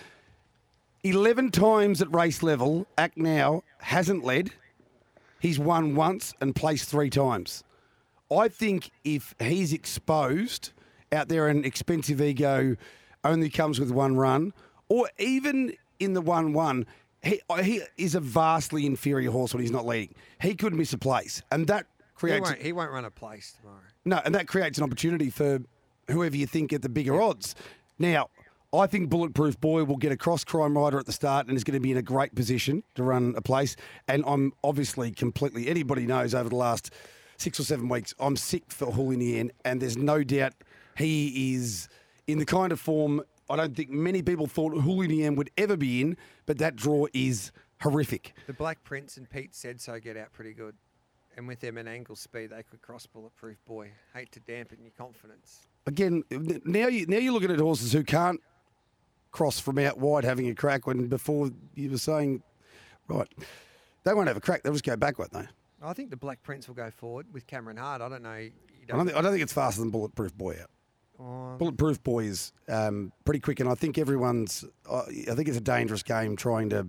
eleven times at race level, Act Now hasn't led. He's won once and placed three times. I think if he's exposed out there and Expensive Ego only comes with one run, or even in the one one, he, he is a vastly inferior horse when he's not leading. He could miss a place, and that creates... He won't, he won't run a place tomorrow. No, and that creates an opportunity for whoever you think at the bigger yeah. odds. Now, I think Bulletproof Boy will get across Crime Rider at the start and is going to be in a great position to run a place. And I'm obviously completely... Anybody knows over the last six or seven weeks, I'm sick for Houlinian, and there's no doubt he is in the kind of form... I don't think many people thought Houlinian would ever be in, but that draw is horrific. The Black Prince and Pete Said So get out pretty good. And with them and angle speed, they could cross Bulletproof Boy. Hate to dampen your confidence. Again, now, you, now you're looking at horses who can't cross from out wide having a crack, when before you were saying, right, they won't have a crack. They'll just go back, won't they? I think the Black Prince will go forward with Cameron Hart. I don't know. You don't I, don't think, I don't think it's faster than Bulletproof Boy out. Um, Bulletproof Boy is um, pretty quick, and I think everyone's. Uh, I think it's a dangerous game trying to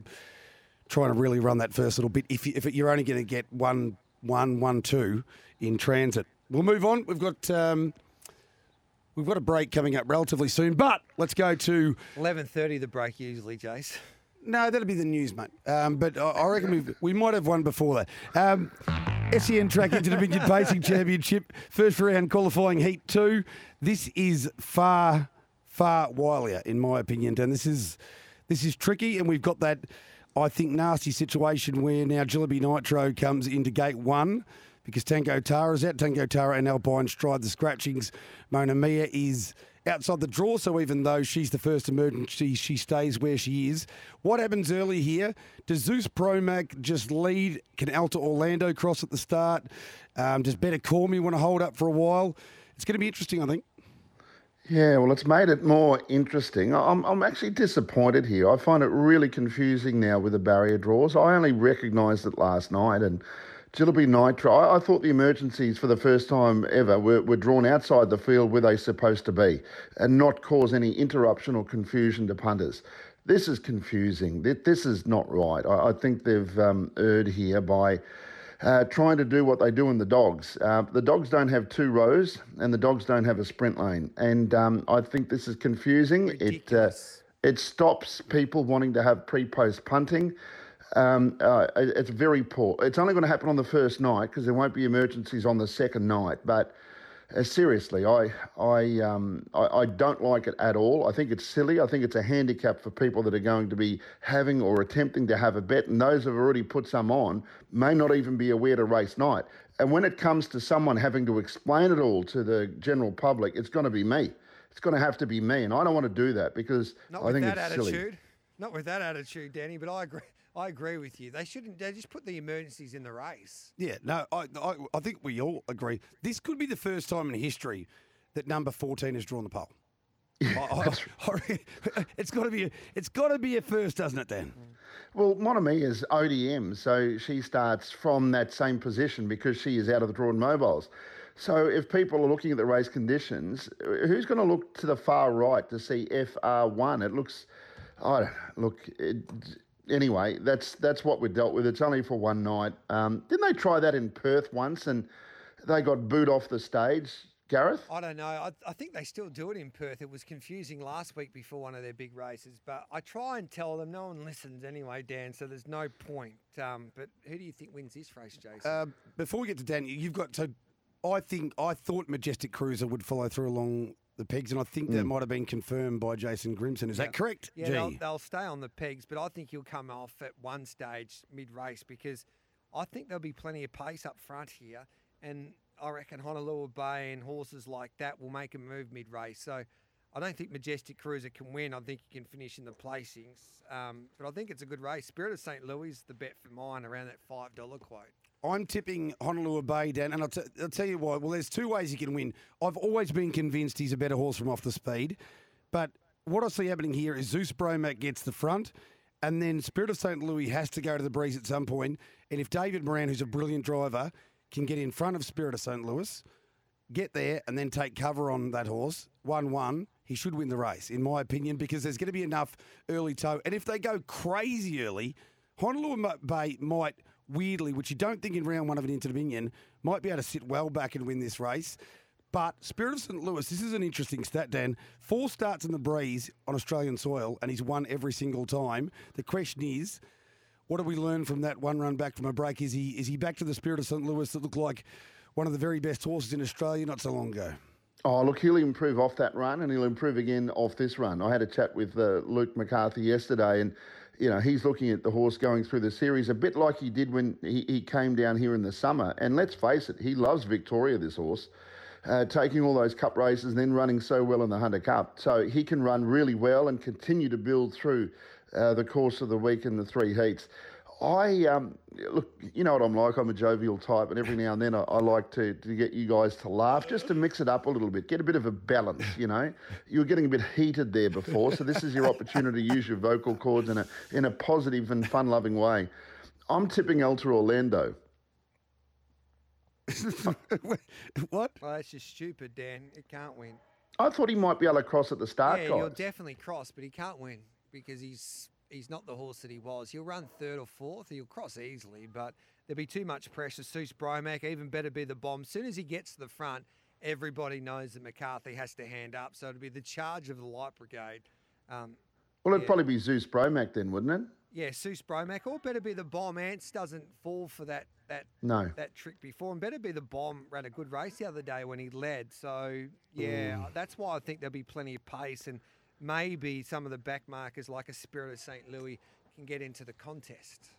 trying to really run that first little bit. If, you, if it, you're only going to get one, one, one, two in transit, we'll move on. We've got um, We've got a break coming up relatively soon, but let's go to eleven thirty, the break usually, Jace. No, that'll be the news, mate. Um, but I, I reckon we've, we might have one before that. Um, S E N Track into the Vineyard Pacing Championship. First round qualifying heat two. This is far, far wilier, in my opinion. And this is this is tricky. And we've got that, I think, nasty situation where now Jillaby Nitro comes into gate one because Tango Tara's out. Tango Tara and Alpine Stride, the scratchings. Mona Mia is outside the draw, so even though she's the first emergency, she stays where she is. What happens early here? Does Zeus Promac just lead? Can Alta Orlando cross at the start? Um, does Better Call Me want to hold up for a while? It's going to be interesting, I think. Yeah, well, it's made it more interesting. I'm I'm actually disappointed here. I find it really confusing now with the barrier draws. I only recognised it last night, and Jillaby Nitro, I, I thought the emergencies for the first time ever were, were drawn outside the field where they're supposed to be and not cause any interruption or confusion to punters. This is confusing. This is not right. I, I think they've um, erred here by uh, trying to do what they do in the dogs. Uh, the dogs don't have two rows and the dogs don't have a sprint lane. And um, I think this is confusing. It, uh, it stops people wanting to have pre-post punting. Um, uh, it's very poor. It's only going to happen on the first night because there won't be emergencies on the second night. But uh, seriously, I I, um, I I don't like it at all. I think it's silly. I think it's a handicap for people that are going to be having or attempting to have a bet. And those who have already put some on may not even be aware to race night. And when it comes to someone having to explain it all to the general public, it's going to be me. It's going to have to be me. And I don't want to do that because not I think it's attitude. Silly. Not with that attitude. Not with that attitude, Danny, but I agree. I agree with you. They shouldn't. They just put the emergencies in the race. Yeah, no, I, I I think we all agree. This could be the first time in history that number fourteen has drawn the poll. Yeah, I, I, I, it's got to be. A, it's got to be a first, doesn't it, Dan? Well, Monami is O D M, so she starts from that same position because she is out of the drawn mobiles. So if people are looking at the race conditions, who's going to look to the far right to see F R one? It looks. I don't know. Look. It, Anyway, that's that's what we dealt with. It's only for one night. Um, didn't they try that in Perth once and they got booed off the stage, Gareth? I don't know. I, I think they still do it in Perth. It was confusing last week before one of their big races. But I try and tell them. No one listens anyway, Dan, so there's no point. Um, but who do you think wins this race, Jason? Uh, before we get to Dan, you've got to – I think I thought Majestic Cruiser would follow through along – the pegs, and I think that mm. might have been confirmed by Jason Grimson. Is yeah. that correct? Yeah, they'll, they'll stay on the pegs, but I think he'll come off at one stage mid-race because I think there'll be plenty of pace up front here, and I reckon Honolulu Bay and horses like that will make a move mid-race. So I don't think Majestic Cruiser can win. I think he can finish in the placings, um, but I think it's a good race. Spirit of Saint Louis is the bet for mine around that five dollar quote. I'm tipping Honolulu Bay, Dan, and I'll, t- I'll tell you why. Well, there's two ways he can win. I've always been convinced he's a better horse from off the speed, but what I see happening here is Zeus Bromac gets the front, and then Spirit of Saint Louis has to go to the breeze at some point, and if David Moran, who's a brilliant driver, can get in front of Spirit of Saint Louis, get there, and then take cover on that horse, one one, he should win the race, in my opinion, because there's going to be enough early toe, and if they go crazy early, Honolulu Bay might... weirdly, which you don't think in round one of an Inter-Dominion, might be able to sit well back and win this race. But Spirit of Saint Louis, this is an interesting stat, Dan. Four starts in the breeze on Australian soil, and he's won every single time. The question is, what do we learn from that one run back from a break? Is he is he back to the Spirit of Saint Louis that looked like one of the very best horses in Australia not so long ago? Oh, look, he'll improve off that run, and he'll improve again off this run. I had a chat with uh, Luke McCarthy yesterday, and you know, he's looking at the horse going through the series a bit like he did when he, he came down here in the summer. And let's face it, he loves Victoria, this horse, uh, taking all those cup races and then running so well in the Hunter Cup. So he can run really well and continue to build through uh, the course of the week in the three heats. I, um, look, you know what I'm like. I'm a jovial type, and every now and then I, I like to, to get you guys to laugh, just to mix it up a little bit, get a bit of a balance, you know. You were getting a bit heated there before, so this is your opportunity to use your vocal cords in a, in a positive and fun-loving way. I'm tipping Alta Orlando. What? Well, that's just stupid, Dan. It can't win. I thought he might be able to cross at the start, yeah, guys. He'll definitely cross, but he can't win because he's... he's not the horse that he was. He'll run third or fourth. He'll cross easily, but there'll be too much pressure. Zeus Bromac, even better be the bomb. As soon as he gets to the front, everybody knows that McCarthy has to hand up. So it'd be the charge of the Light Brigade. Um, well, it'd yeah. probably be Zeus Bromack then, wouldn't it? Yeah, Zeus Bromack. Or better be the Bomb. Ants doesn't fall for that that no. that trick before. And better be the Bomb. Ran a good race the other day when he led. So, yeah, mm. that's why I think there'll be plenty of pace. And maybe some of the backmarkers like a Spirit of Saint Louis can get into the contest.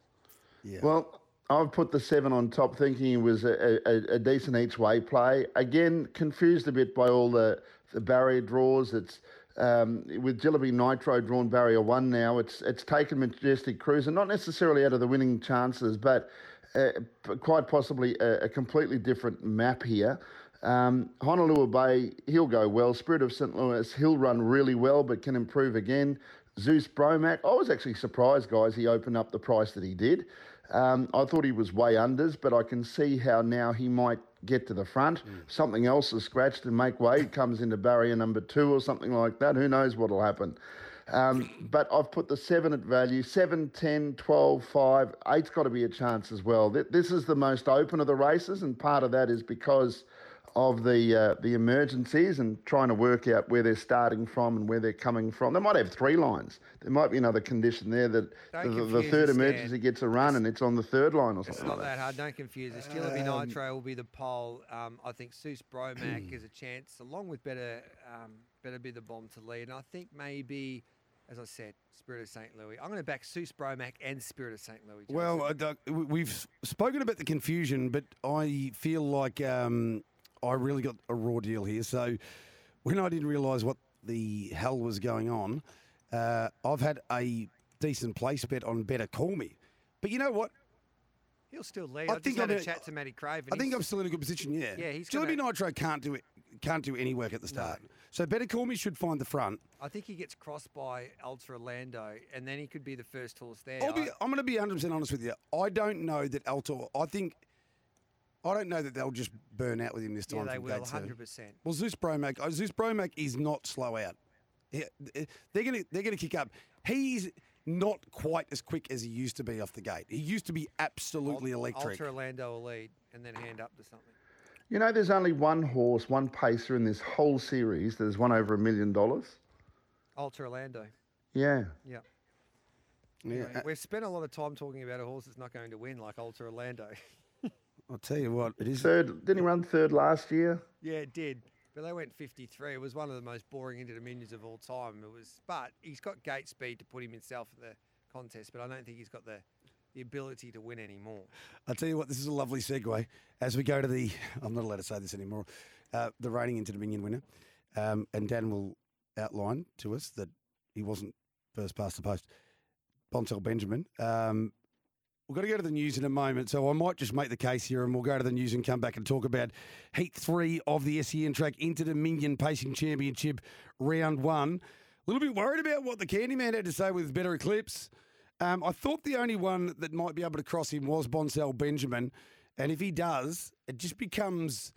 Yeah. Well, I've put the seven on top thinking it was a, a, a decent each-way play. Again, confused a bit by all the, the barrier draws. It's um, with Jillaby Nitro drawn barrier one now. It's it's taken Majestic Cruiser, not necessarily out of the winning chances, but uh, quite possibly a, a completely different map here. Um, Honolulu Bay, he'll go well. Spirit of Saint Louis, he'll run really well but can improve again. Zeus Bromack, I was actually surprised, guys, he opened up the price that he did. Um, I thought he was way unders, but I can see how now he might get to the front. Mm. Something else is scratched and make way. It comes into barrier number two or something like that. Who knows what will happen? Um, but I've put the seven at value, seven, ten, twelve, five. Eight's got to be a chance as well. This is the most open of the races, and part of that is because of the uh, the emergencies and trying to work out where they're starting from and where they're coming from. They might have three lines. There might be another condition there that the, the third emergency there. gets a run it's, and it's on the third line or something. It's not like that. that hard. Don't confuse us. Jillaby um, Nitro will be the pole. Um, I think Zeus Bromack is a chance, along with better um, better be the Bomb to lead. And I think maybe, as I said, Spirit of Saint Louis. I'm going to back Zeus Bromack and Spirit of Saint Louis. James. Well, uh, Doug, we've spoken about the confusion, but I feel like... Um, I really got a raw deal here. So when I didn't realise what the hell was going on, uh, I've had a decent place bet on Better Call Me. But you know what? He'll still lead. I, I think just had a chat to Matty Craven. I he's, think I'm still in a good position, yeah. yeah he's Jillaby gonna... Nitro can't do it. Can't do any work at the start. No. So Better Call Me should find the front. I think he gets crossed by Ultra Lando, and then he could be the first horse there. I'll be, I'm going to be one hundred percent honest with you. I don't know that Ultra... I think... I don't know that they'll just burn out with him this time. Yeah, they will, one hundred percent. Well, Zeus Bromack, oh, Zeus Bromack is not slow out. He, they're going to they're gonna kick up. He's not quite as quick as he used to be off the gate. He used to be absolutely Ult- electric. Ultra Lando will lead and then hand up to something. You know, there's only one horse, one pacer in this whole series that has won over a million dollars. Ultra Lando. Yeah. Yeah. yeah. You know, uh, we've spent a lot of time talking about a horse that's not going to win like Ultra Lando. I'll tell you what, it is. Third, didn't he run third last year? Yeah, it did. But they went fifty-three. It was one of the most boring inter-dominions of all time. It was, but he's got gate speed to put him himself in the contest, but I don't think he's got the, the ability to win anymore. I'll tell you what, this is a lovely segue. As we go to the, I'm not allowed to say this anymore, uh, the reigning inter-dominion winner, um, and Dan will outline to us that he wasn't first past the post, Bontel Benjamin. Um, We've got to go to the news in a moment, so I might just make the case here and we'll go to the news and come back and talk about Heat three of the S E N Track Inter-Dominion Pacing Championship Round one. A little bit worried about what the Candyman had to say with Better Eclipse. Um, I thought the only one that might be able to cross him was Bontel Benjamin, and if he does, it just becomes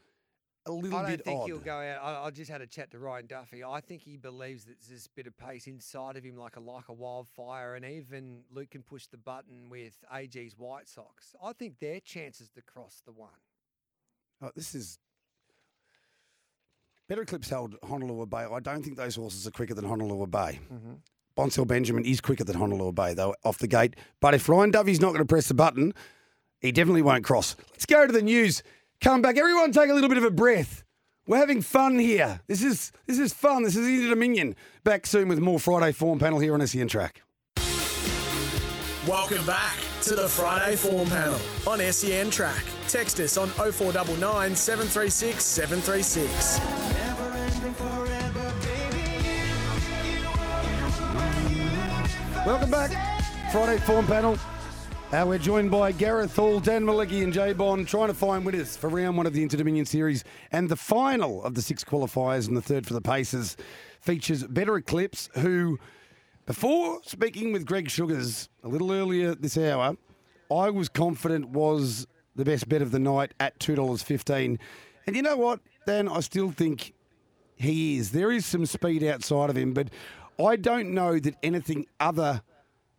a little bit odd. I don't think odd. he'll go out. I, I just had a chat to Ryan Duffy. I think he believes that there's this bit of pace inside of him like a like a wildfire, and even Luke can push the button with A G's White Sox. I think their chances to cross the one. Oh, this is... Better Eclipse held Honolulu Bay. I don't think those horses are quicker than Honolulu Bay. Mm-hmm. Bontel Benjamin is quicker than Honolulu Bay, though, off the gate. But if Ryan Duffy's not going to press the button, he definitely won't cross. Let's go to the news. Come back. Everyone take a little bit of a breath. We're having fun here. This is this is fun. This is Inter-Dominion. Back soon with more Friday Form Panel here on S E N Track. Welcome back to the Friday Form Panel on S E N Track. Text us on oh four nine nine, seven three six, seven three six. Never ending forever, baby. You are, you are, you Welcome back. Friday Form Panel. Uh, we're joined by Gareth Hall, Dan Malecki and Jay Bond, trying to find winners for round one of the Inter-Dominion Series and the final of the six qualifiers and the third for the Pacers features Better Eclipse, who, before speaking with Greg Sugars a little earlier this hour, I was confident was the best bet of the night at two dollars fifteen. And you know what, Dan, I still think he is. There is some speed outside of him, but I don't know that anything other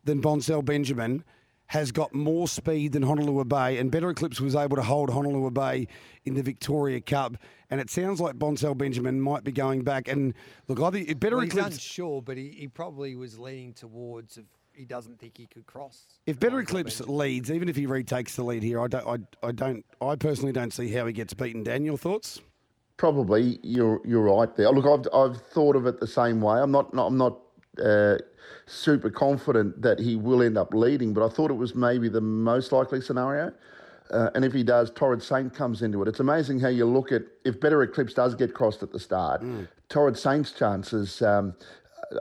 than Bontel Benjamin has got more speed than Honolulu Bay, and Better Eclipse was able to hold Honolulu Bay in the Victoria Cup. And it sounds like Bonsall Benjamin might be going back. And look, I think Better well, Eclipse. He's unsure, but he, he probably was leaning towards. If he doesn't think he could cross. If Better Eclipse leads, even if he retakes the lead here, I don't. I, I don't. I personally don't see how he gets beaten. Dan, your thoughts? Probably you're you're right there. Look, I've I've thought of it the same way. I'm not. not I'm not. Uh, super confident that he will end up leading, but I thought it was maybe the most likely scenario. Uh, and if he does, Torrid Saint comes into it. It's amazing how you look at if Better Eclipse does get crossed at the start, mm. Torrid Saint's chances um,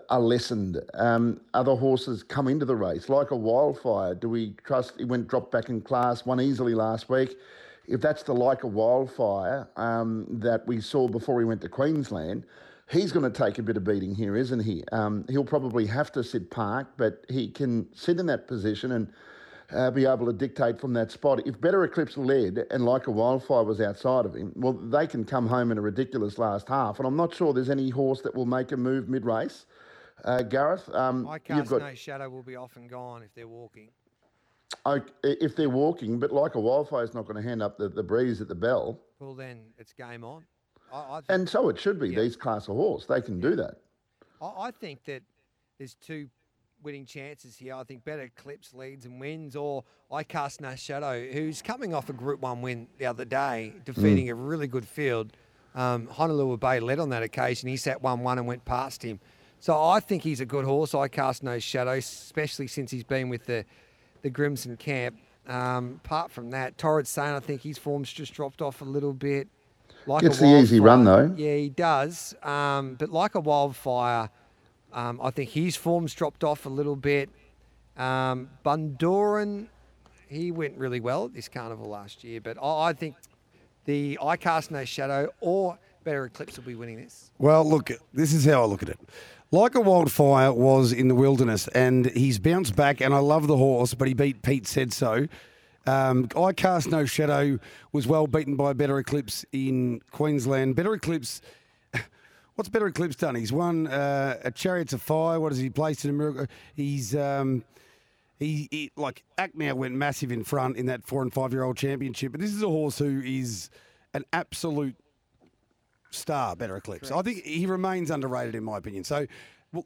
are lessened. Um, other horses come into the race like a wildfire. Do we trust? He went dropped back in class, won easily last week. If that's the like a wildfire um, that we saw before he went to Queensland. He's going to take a bit of beating here, isn't he? Um, he'll probably have to sit parked, but he can sit in that position and uh, be able to dictate from that spot. If Better Eclipse led and Like a Wildfire was outside of him, well, they can come home in a ridiculous last half, and I'm not sure there's any horse that will make a move mid-race. Uh, Gareth, um, I can't you've got... No Shadow will be off and gone if they're walking. I, if they're walking, but Like a Wildfire's not going to hand up the, the breeze at the bell. Well, then it's game on. I, I think, and so it should be. Yeah. These class of horse, they can yeah. do that. I, I think that there's two winning chances here. I think Better Eclipse leads and wins, or I Cast No Shadow, who's coming off a Group One win the other day, defeating mm. a really good field. Um, Honolulu Bay led on that occasion. He sat one one and went past him. So I think he's a good horse. I Cast No Shadow, especially since he's been with the the Grimson camp. Um, apart from that, Torrid Saint, I think his form's just dropped off a little bit. Like Gets the easy run, though. Yeah, he does. Um, but Like a Wildfire, um, I think his form's dropped off a little bit. Um, Bundoran, he went really well at this carnival last year. But I, I think the I Cast No Shadow or Better Eclipse will be winning this. Well, look, this is how I look at it. Like a Wildfire was in the Wilderness, and he's bounced back, and I love the horse, but he beat Pete Said So. Um, I Cast No Shadow was well beaten by Better Eclipse in Queensland. Better Eclipse, what's Better Eclipse done? He's won uh, a Chariots of Fire. What has he placed in a miracle? He's um, he, he like Act Now went massive in front in that four and five year old championship. But this is a horse who is an absolute star. Better Eclipse. Correct. I think he remains underrated in my opinion. So.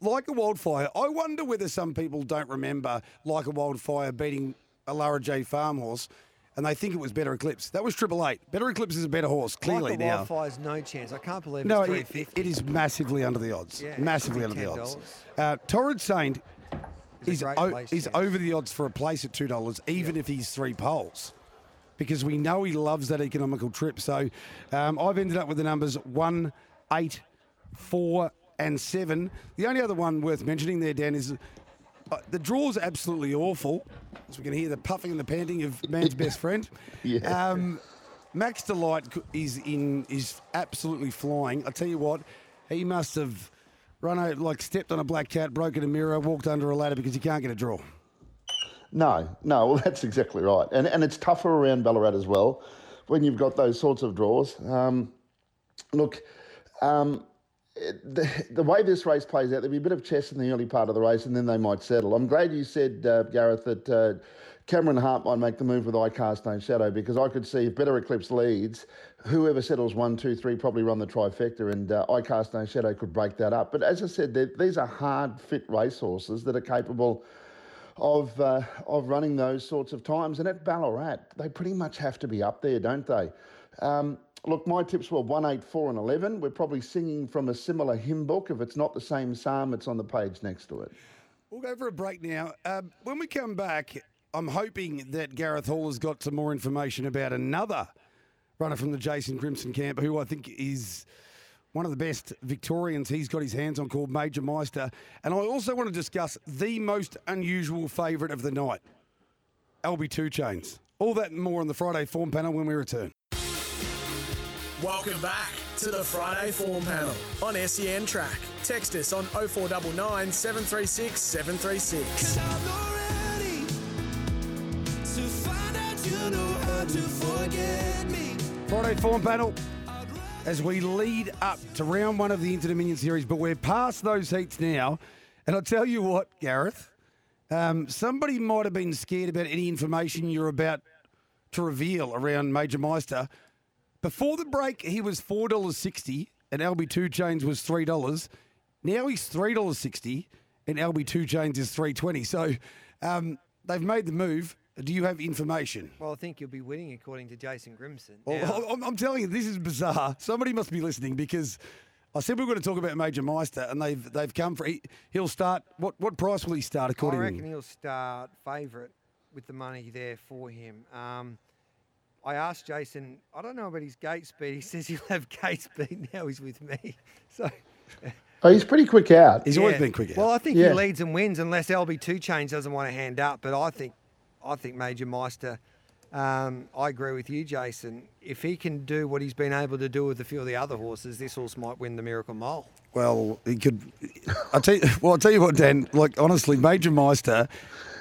Like a Wildfire, I wonder whether some people don't remember Like a Wildfire beating Alara J Farm Horse, and they think it was Better Eclipse. That was Triple Eight. Better Eclipse is a better horse, clearly like now. Wildfire's no chance. I can't believe it's no, it, it is massively under the odds. Yeah, massively under the odds. Uh, Torrid Saint is, o- place, is yeah. over the odds for a place at two dollars, even yep. if he's three poles, because we know he loves that economical trip. So um, I've ended up with the numbers one, eight, four, and seven. The only other one worth mentioning there, Dan, is... Uh, the draw's absolutely awful, as we can hear the puffing and the panting of man's best friend. yeah. um, Max Delight is in is absolutely flying. I tell you what, he must have run over, like stepped on a black cat, broken a mirror, walked under a ladder because he can't get a draw. No, no, well, that's exactly right. And and it's tougher around Ballarat as well when you've got those sorts of draws. Um, look... Um, The, the way this race plays out, there'll be a bit of chess in the early part of the race, and then they might settle. I'm glad you said, uh, Gareth, that uh, Cameron Hart might make the move with I Cast No Shadow, because I could see if Better Eclipse leads, whoever settles one, two, three probably run the trifecta, and uh, I Cast No Shadow could break that up. But as I said, these are hard-fit racehorses that are capable of uh, of running those sorts of times. And at Ballarat, they pretty much have to be up there, don't they? Um Look, my tips were one, eight, four, and eleven. We're probably singing from a similar hymn book. If it's not the same psalm, it's on the page next to it. We'll go for a break now. Um, when we come back, I'm hoping that Gareth Hall has got some more information about another runner from the Jason Grimson camp, who I think is one of the best Victorians he's got his hands on, called Major Meister. And I also want to discuss the most unusual favourite of the night, Albie Two Chainz. All that and more on the Friday Form Panel when we return. Welcome back to the Friday Form Panel on S E N Track. Text us on oh four nine nine, seven three six, seven three six. Friday Form Panel as we lead up to round one of the Inter-Dominion Series, but we're past those heats now. And I'll tell you what, Gareth, Um, somebody might have been scared about any information you're about to reveal around Major Meister. Before the break, he was four dollars sixty and Albie Two Chainz was three dollars. Now he's three dollars sixty and Albie Two Chainz is three dollars twenty. So um, they've made the move. Do you have information? Well, I think you'll be winning, according to Jason Grimson. Well, I'm, I'm telling you, this is bizarre. Somebody must be listening, because I said we were going to talk about Major Meister, and they've they've come for he, he'll start. What what price will he start? According, I reckon he'll start favourite with the money there for him. Um, I asked Jason. I don't know about his gate speed. He says he'll have gate speed now. He's with me, so. Oh, he's pretty quick out. He's yeah. always been quick out. Well, I think yeah. he leads and wins unless Albie Two Chainz doesn't want to hand up. But I think. I think Major Meister, um, I agree with you, Jason. If he can do what he's been able to do with a few of the other horses, this horse might win the Miracle Mile. Well, he could. I tell you, well, I'll tell you what, Dan. Like, honestly, Major Meister,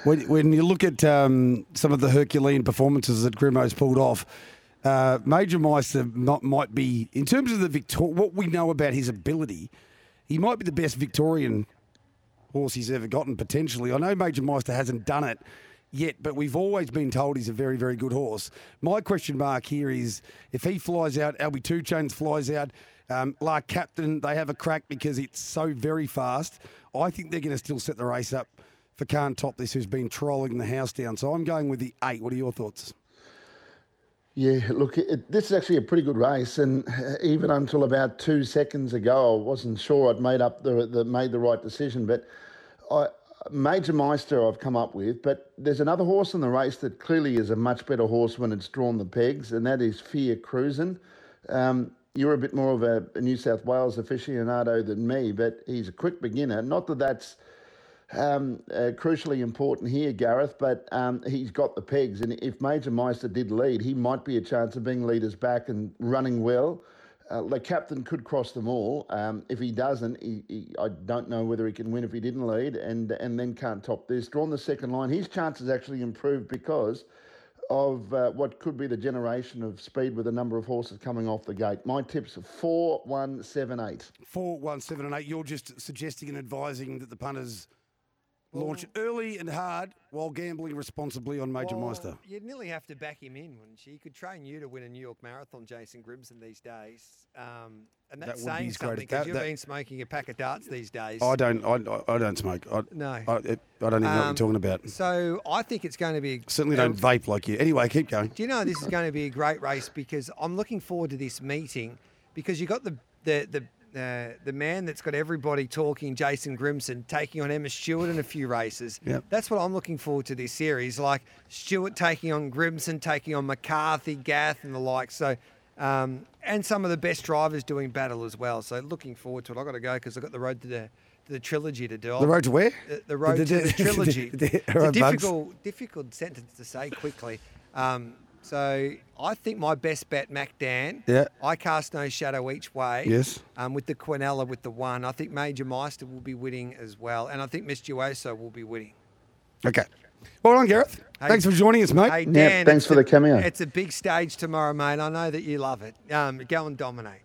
when, when you look at um, some of the Herculean performances that Grimmo's pulled off, uh, Major Meister not, might be, in terms of the Victor- what we know about his ability, he might be the best Victorian horse he's ever gotten, potentially. I know Major Meister hasn't done it yet, but we've always been told he's a very, very good horse. My question mark here is, if he flies out, Albie Two Chainz flies out, um, La Captain, they have a crack because it's so very fast. I think they're going to still set the race up for Can't Top This, who's been trolling the house down. So I'm going with the eight. What are your thoughts? Yeah, look, it, this is actually a pretty good race, and even until about two seconds ago, I wasn't sure I'd made up the, the made the right decision, but I. Major Meister I've come up with, but there's another horse in the race that clearly is a much better horse when it's drawn the pegs, and that is Fear Cruisin'. Um, you're a bit more of a, a New South Wales aficionado than me, but he's a quick beginner. Not that that's um, uh, crucially important here, Gareth, but um, he's got the pegs, and if Major Meister did lead, he might be a chance of being leaders back and running well. Uh, the captain could cross them all. Um, if he doesn't, he, he, I don't know whether he can win if he didn't lead, and and then Can't Top This. Drawn the second line, his chances actually improved because of uh, what could be the generation of speed with a number of horses coming off the gate. My tips are four, one, seven, eight. Four, one, seven, and eight. You're just suggesting and advising that the punters launch early and hard while gambling responsibly on Major well, Meister. You'd nearly have to back him in, wouldn't you? He could train you to win a New York Marathon, Jason Grimson, these days. Um, and that's that saying something, because you've that, been smoking a pack of darts these days. I don't I, I don't smoke. I, no. I, I don't even know um, what you're talking about. So I think it's going to be... Certainly um, don't vape like you. Anyway, keep going. Do you know this is going to be a great race, because I'm looking forward to this meeting, because you've got the the... the Uh, the man that's got everybody talking, Jason Grimson, taking on Emma Stewart in a few races. Yep. That's what I'm looking forward to this series, like Stewart taking on Grimson, taking on McCarthy, Gath and the like. So, um, and some of the best drivers doing battle as well. So looking forward to it. I've got to go because I've got the road to the, to the trilogy to do. The road to where? The, the road the, the, to the trilogy. The, the, the, it's a difficult, bugs. difficult sentence to say quickly. Um, So I think my best bet, Mac Dan. Yeah. I Cast No Shadow each way. Yes. Um, with the Quinella with the one. I think Major Meister will be winning as well. And I think Mistuoso will be winning. Okay. Well done, Gareth. Hey, thanks for joining us, mate. Hey, Dan, yeah, thanks for the cameo. It's a big stage tomorrow, mate. I know that you love it. Um, go and dominate.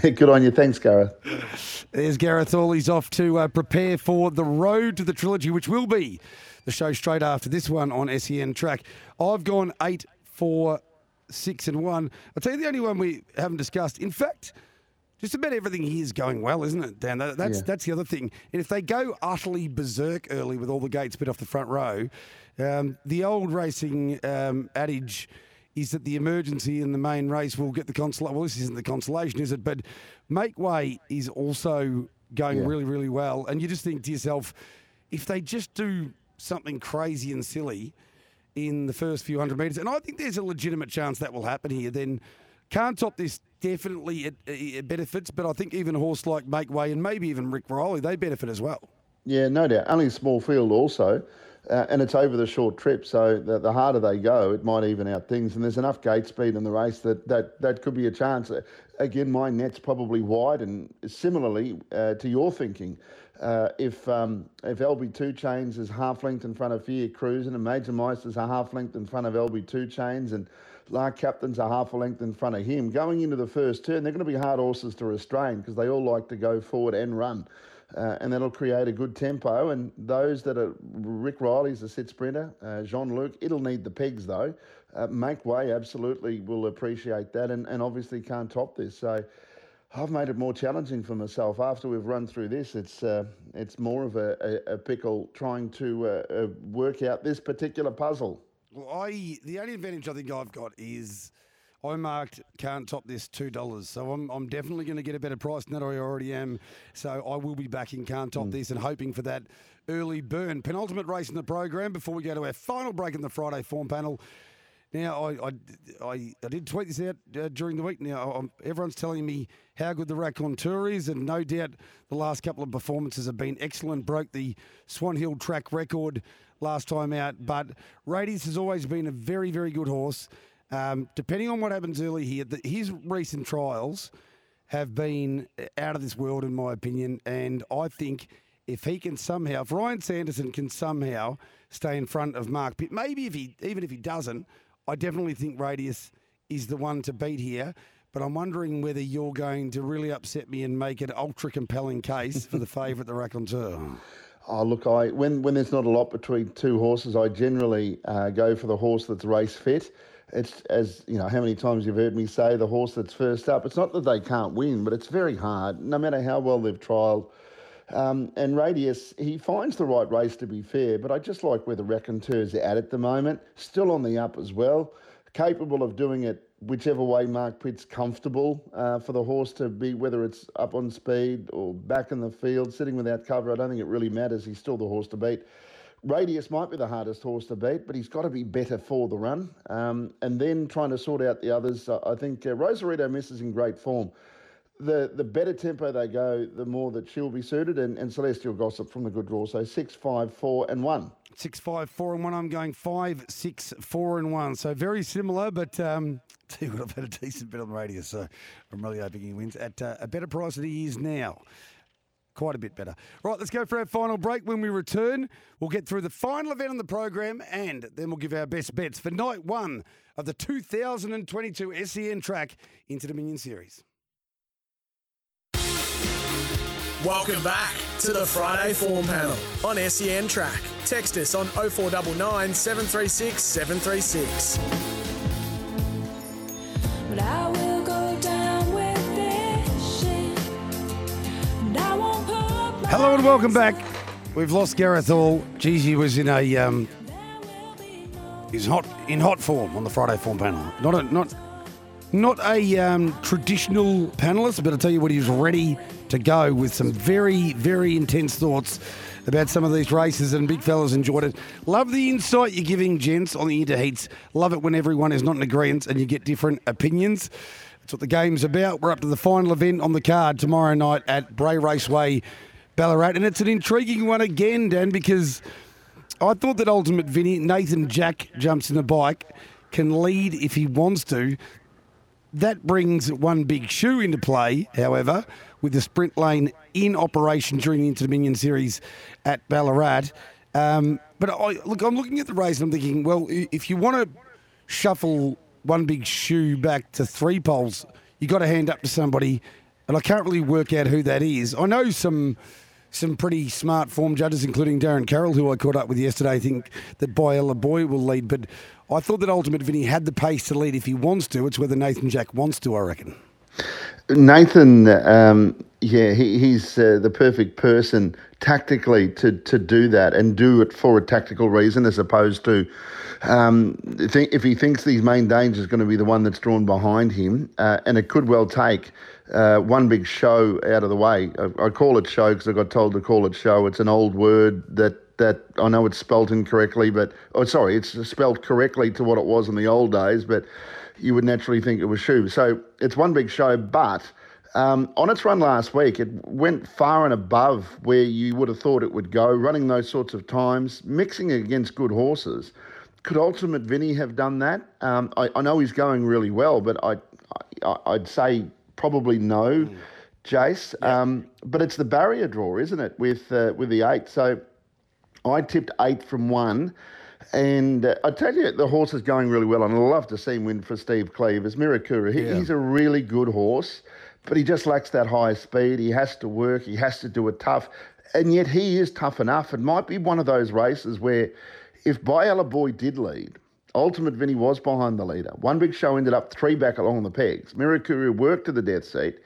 Good on you. Thanks, Gareth. There's Gareth Orley's off to uh, prepare for the road to the trilogy, which will be the show straight after this one on S E N Track. I've gone eight... Four, six, and one. I'll tell you the only one we haven't discussed. In fact, just about everything here is going well, isn't it, Dan? That's yeah. that's the other thing. And if they go utterly berserk early with all the gates bit off the front row, um, the old racing um, adage is that the emergency in the main race will get the consolation. Well, this isn't the consolation, is it? But Make Way is also going yeah. really, really well. And you just think to yourself, if they just do something crazy and silly in the first few hundred metres, and I think there's a legitimate chance that will happen here, then Can't Top This definitely it, it benefits, but I think even a horse like Make Way and maybe even Rick Riley, they benefit as well. Yeah, no doubt. Only a small field also, uh, and it's over the short trip, so the, the harder they go, it might even out things, and there's enough gate speed in the race that that, that could be a chance. Again, my net's probably wide, and similarly uh, to your thinking, Uh, if um, if Albie Two Chainz is half length in front of Fear Cruisin', and Major Meister's a half length in front of Albie Two Chainz, and La Captain's a half a length in front of him, going into the first turn, they're going to be hard horses to restrain because they all like to go forward and run. Uh, and that'll create a good tempo. And those that are, Rick Riley's a sit sprinter, uh, Jean-Luc, it'll need the pegs though. Uh, make way, absolutely, will appreciate that, and, and obviously can't top this. So I've made it more challenging for myself. After we've run through this, it's uh, it's more of a, a, a pickle trying to uh, uh, work out this particular puzzle. Well, I the only advantage I think I've got is I marked can't top this two dollars, so I'm I'm definitely going to get a better price than that I already am. So I will be backing can't top mm. this and hoping for that early burn. Penultimate race in the program before we go to our final break in the Friday form panel. Now, I, I, I, I did tweet this out uh, during the week. Now, I'm, everyone's telling me how good the raconteur is, and no doubt the last couple of performances have been excellent. Broke the Swan Hill track record last time out, but Radius has always been a very, very good horse. Um, depending on what happens early here, the, his recent trials have been out of this world, in my opinion, and I think if he can somehow, if Ryan Sanderson can somehow stay in front of Mark Pitt, maybe if he, even if he doesn't, I definitely think Radius is the one to beat here, but I'm wondering whether you're going to really upset me and make an ultra-compelling case for the favourite, the raconteur. Oh, look, I when, when there's not a lot between two horses, I generally uh, go for the horse that's race fit. It's, as you know, how many times you've heard me say, the horse that's first up. It's not that they can't win, but it's very hard, no matter how well they've trialled. Um, and Radius, he finds the right race, to be fair, but I just like where the raconteur's are at at the moment. Still on the up as well. Capable of doing it whichever way Mark Pitt's comfortable uh, for the horse to be, whether it's up on speed or back in the field, sitting without cover. I don't think it really matters. He's still the horse to beat. Radius might be the hardest horse to beat, but he's got to be better for the run. Um, and then trying to sort out the others. I think uh, Rosarito Misses in great form. The the better tempo they go, the more that she'll be suited. And, and Celestial Gossip from the good draw. So six, five, four, and one. Six, five, four, and one. I'm going five, six, four, and one. So very similar, but um, tell you what, I've had a decent bet on the radio, so I'm really hoping he wins at uh, a better price than he is now. Quite a bit better. Right, let's go for our final break. When we return, we'll get through the final event on the program, and then we'll give our best bets for night one of the two thousand twenty-two S E N Track into Dominion Series. Welcome back to the Friday Form Panel on S E N Track. Text us on oh four nine nine, seven three six, seven three six. But I will go down with this shit. And I won't put my Hello and welcome back. We've lost Gareth Hall. Geez, he was in a um, he's hot in hot form on the Friday Form Panel. Not a not not a um, traditional panelist, but I'll tell you what, he was ready to go with some very, very intense thoughts about some of these races, and big fellas enjoyed it. Love the insight you're giving, gents, on the interheats. Love it when everyone is not in agreement and you get different opinions. That's what the game's about. We're up to the final event on the card tomorrow night at Bray Raceway, Ballarat, and it's an intriguing one again, Dan, because I thought that Ultimate Vinny, Nathan Jack jumps in the bike, can lead if he wants to. That brings One Big Shoe into play, however, with the sprint lane in operation during the Inter-Dominion Series at Ballarat. Um, but I, look, I'm looking at the race and I'm thinking, well, if you want to shuffle One Big Shoe back to three poles, you got to hand up to somebody, and I can't really work out who that is. I know some some pretty smart form judges, including Darren Carroll, who I caught up with yesterday, think that Boyella Boy will lead, but I thought that Ultimate Vinny had the pace to lead if he wants to. It's whether Nathan Jack wants to, I reckon. Nathan, um, yeah, he, he's uh, the perfect person tactically to, to do that, and do it for a tactical reason, as opposed to um, th- if he thinks his main danger is going to be the one that's drawn behind him, uh, and it could well take uh, One Big Show out of the way. I, I call it show because I got told to call it show. It's an old word that that I know it's spelt incorrectly, but oh, sorry, it's spelt correctly to what it was in the old days, but you would naturally think it was shoe. So it's One Big Show, but um, on its run last week, it went far and above where you would have thought it would go, running those sorts of times, mixing against good horses. Could Ultimate Vinny have done that? Um, I, I know he's going really well, but I, I, I'd say probably no, mm. Jace. Yeah. Um, but it's the barrier draw, isn't it, with, uh, with the eight? So I tipped eight from one. And uh, I tell you, the horse is going really well, and I'd love to see him win for Steve Cleavers. Mirakura, he, yeah. he's a really good horse, but he just lacks that higher speed. He has to work. He has to do it tough. And yet he is tough enough. It might be one of those races where if Biala Boy did lead, Ultimate Vinny was behind the leader. One Big Show ended up three back along the pegs. Mirakuru worked to the death seat.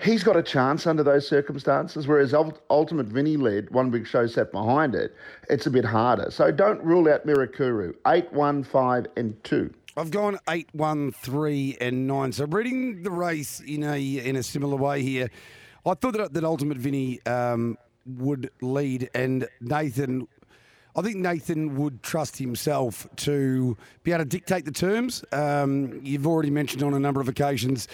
He's got a chance under those circumstances, whereas Ultimate Vinny led, One Big Show sat behind it. It's a bit harder. So don't rule out Mirakuru. eight, one, five and two. I've gone eight, one, three and nine. So reading the race in a in a similar way here, I thought that, that Ultimate Vinny um, would lead, and Nathan... I think Nathan would trust himself to be able to dictate the terms. Um, you've already mentioned on a number of occasions,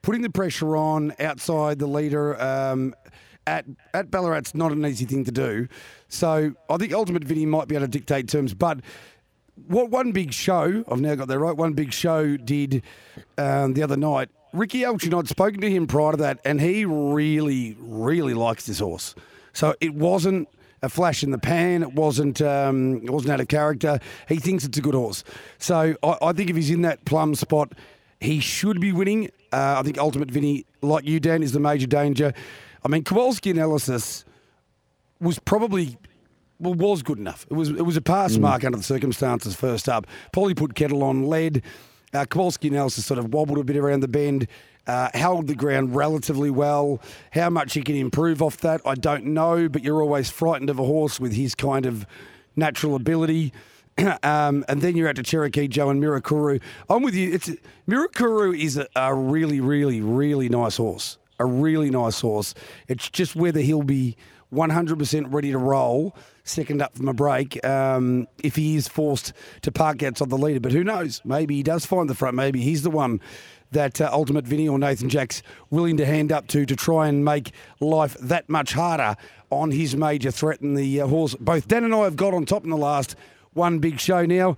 putting the pressure on outside the leader um, at at Ballarat's not an easy thing to do. So I think Ultimate Vinny might be able to dictate terms. But what One Big Show, I've now got that right, One Big Show did um, the other night, Ricky Elchin, I'd spoken to him prior to that, and he really, really likes this horse. So it wasn't a flash in the pan. It wasn't um, it wasn't out of character. He thinks it's a good horse. So I, I think if he's in that plum spot, he should be winning. Uh, I think Ultimate Vinny, like you, Dan, is the major danger. I mean, Kowalski analysis was probably, well, was good enough. It was it was a pass mm. mark under the circumstances first up. Polly put kettle on lead. Uh, Kowalski analysis sort of wobbled a bit around the bend, uh, held the ground relatively well. How much he can improve off that, I don't know, but you're always frightened of a horse with his kind of natural ability. um, and then you're out to Cherokee Joe and Mirakuru. I'm with you. It's Mirakuru is a, a really, really, really nice horse. A really nice horse. It's just whether he'll be one hundred percent ready to roll second up from a break um, if he is forced to park outside the leader. But who knows? Maybe he does find the front. Maybe he's the one that uh, Ultimate Vinny or Nathan Jack's willing to hand up to to try and make life that much harder on his major threat in the uh, horse. Both Dan and I have got on top in the last One Big Show now.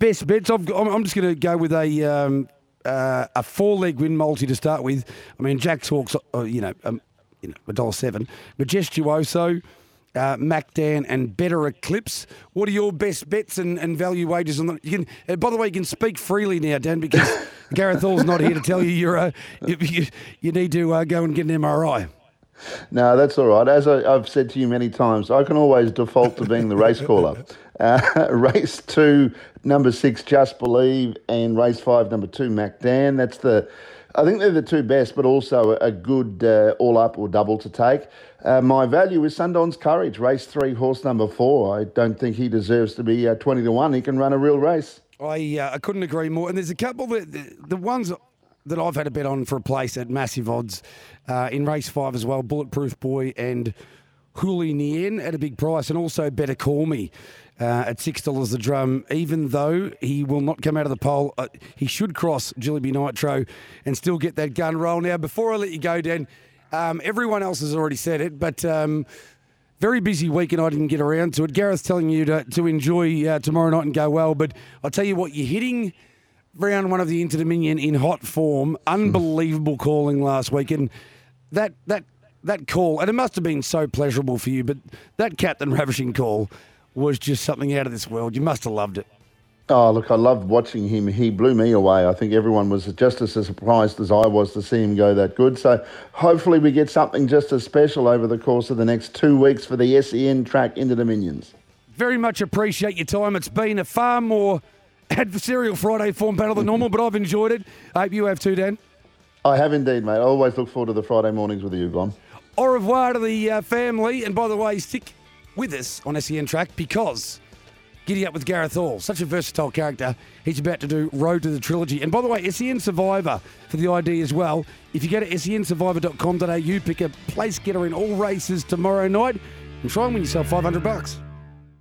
Best bets, I've got, I'm just going to go with a... Um, Uh, a four-leg win multi to start with. I mean, Jack's Hawks, uh, you know, um, you know, a dollar seven. Majestuoso, uh, MacDan, and Better Eclipse. What are your best bets and, and value wagers on that? You can, uh, by the way, you can speak freely now, Dan, because Gareth Hall's not here to tell you you're uh, you, you, you need to uh, go and get an M R I. No, that's all right. As I, I've said to you many times, I can always default to being the race caller. Uh, race two, number six, Just Believe, and race five, number two, MacDan. That's the, I think they're the two best, but also a good uh, all-up or double to take. Uh, my value is Sundawn's Courage, race three, horse number four. I don't think he deserves to be uh, twenty to one. He can run a real race. I uh, I couldn't agree more. And there's a couple that the, the ones that I've had a bet on for a place at massive odds uh, in race five as well, Bulletproof Boy and Huli Nien at a big price, and also Better Call Me uh, at six dollars a drum, even though he will not come out of the poll. Uh, he should cross Jillaby Nitro and still get that gun roll. Now, before I let you go, Dan, um, everyone else has already said it, but um, very busy week and I didn't get around to it. Gareth's telling you to, to enjoy uh, tomorrow night and go well, but I'll tell you what, you're hitting round one of the Inter-Dominion in hot form. Unbelievable calling last week. And that that that call, and it must have been so pleasurable for you, but that Captain Ravishing call was just something out of this world. You must have loved it. Oh, look, I loved watching him. He blew me away. I think everyone was just as surprised as I was to see him go that good. So hopefully we get something just as special over the course of the next two weeks for the S E N track Inter-Dominions. Very much appreciate your time. It's been a far more adversarial Friday form battle than normal, but I've enjoyed it. I hope you have too, Dan. I have indeed, mate. I always look forward to the Friday mornings with you, Blom. Au revoir to the uh, family. And by the way, stick with us on S E N Track because Giddy Up with Gareth Hall, such a versatile character. He's about to do Road to the Trilogy. And by the way, S E N Survivor for the I D as well. If you go to S E N survivor dot com dot A U, pick a place getter in all races tomorrow night and try and win yourself five hundred bucks.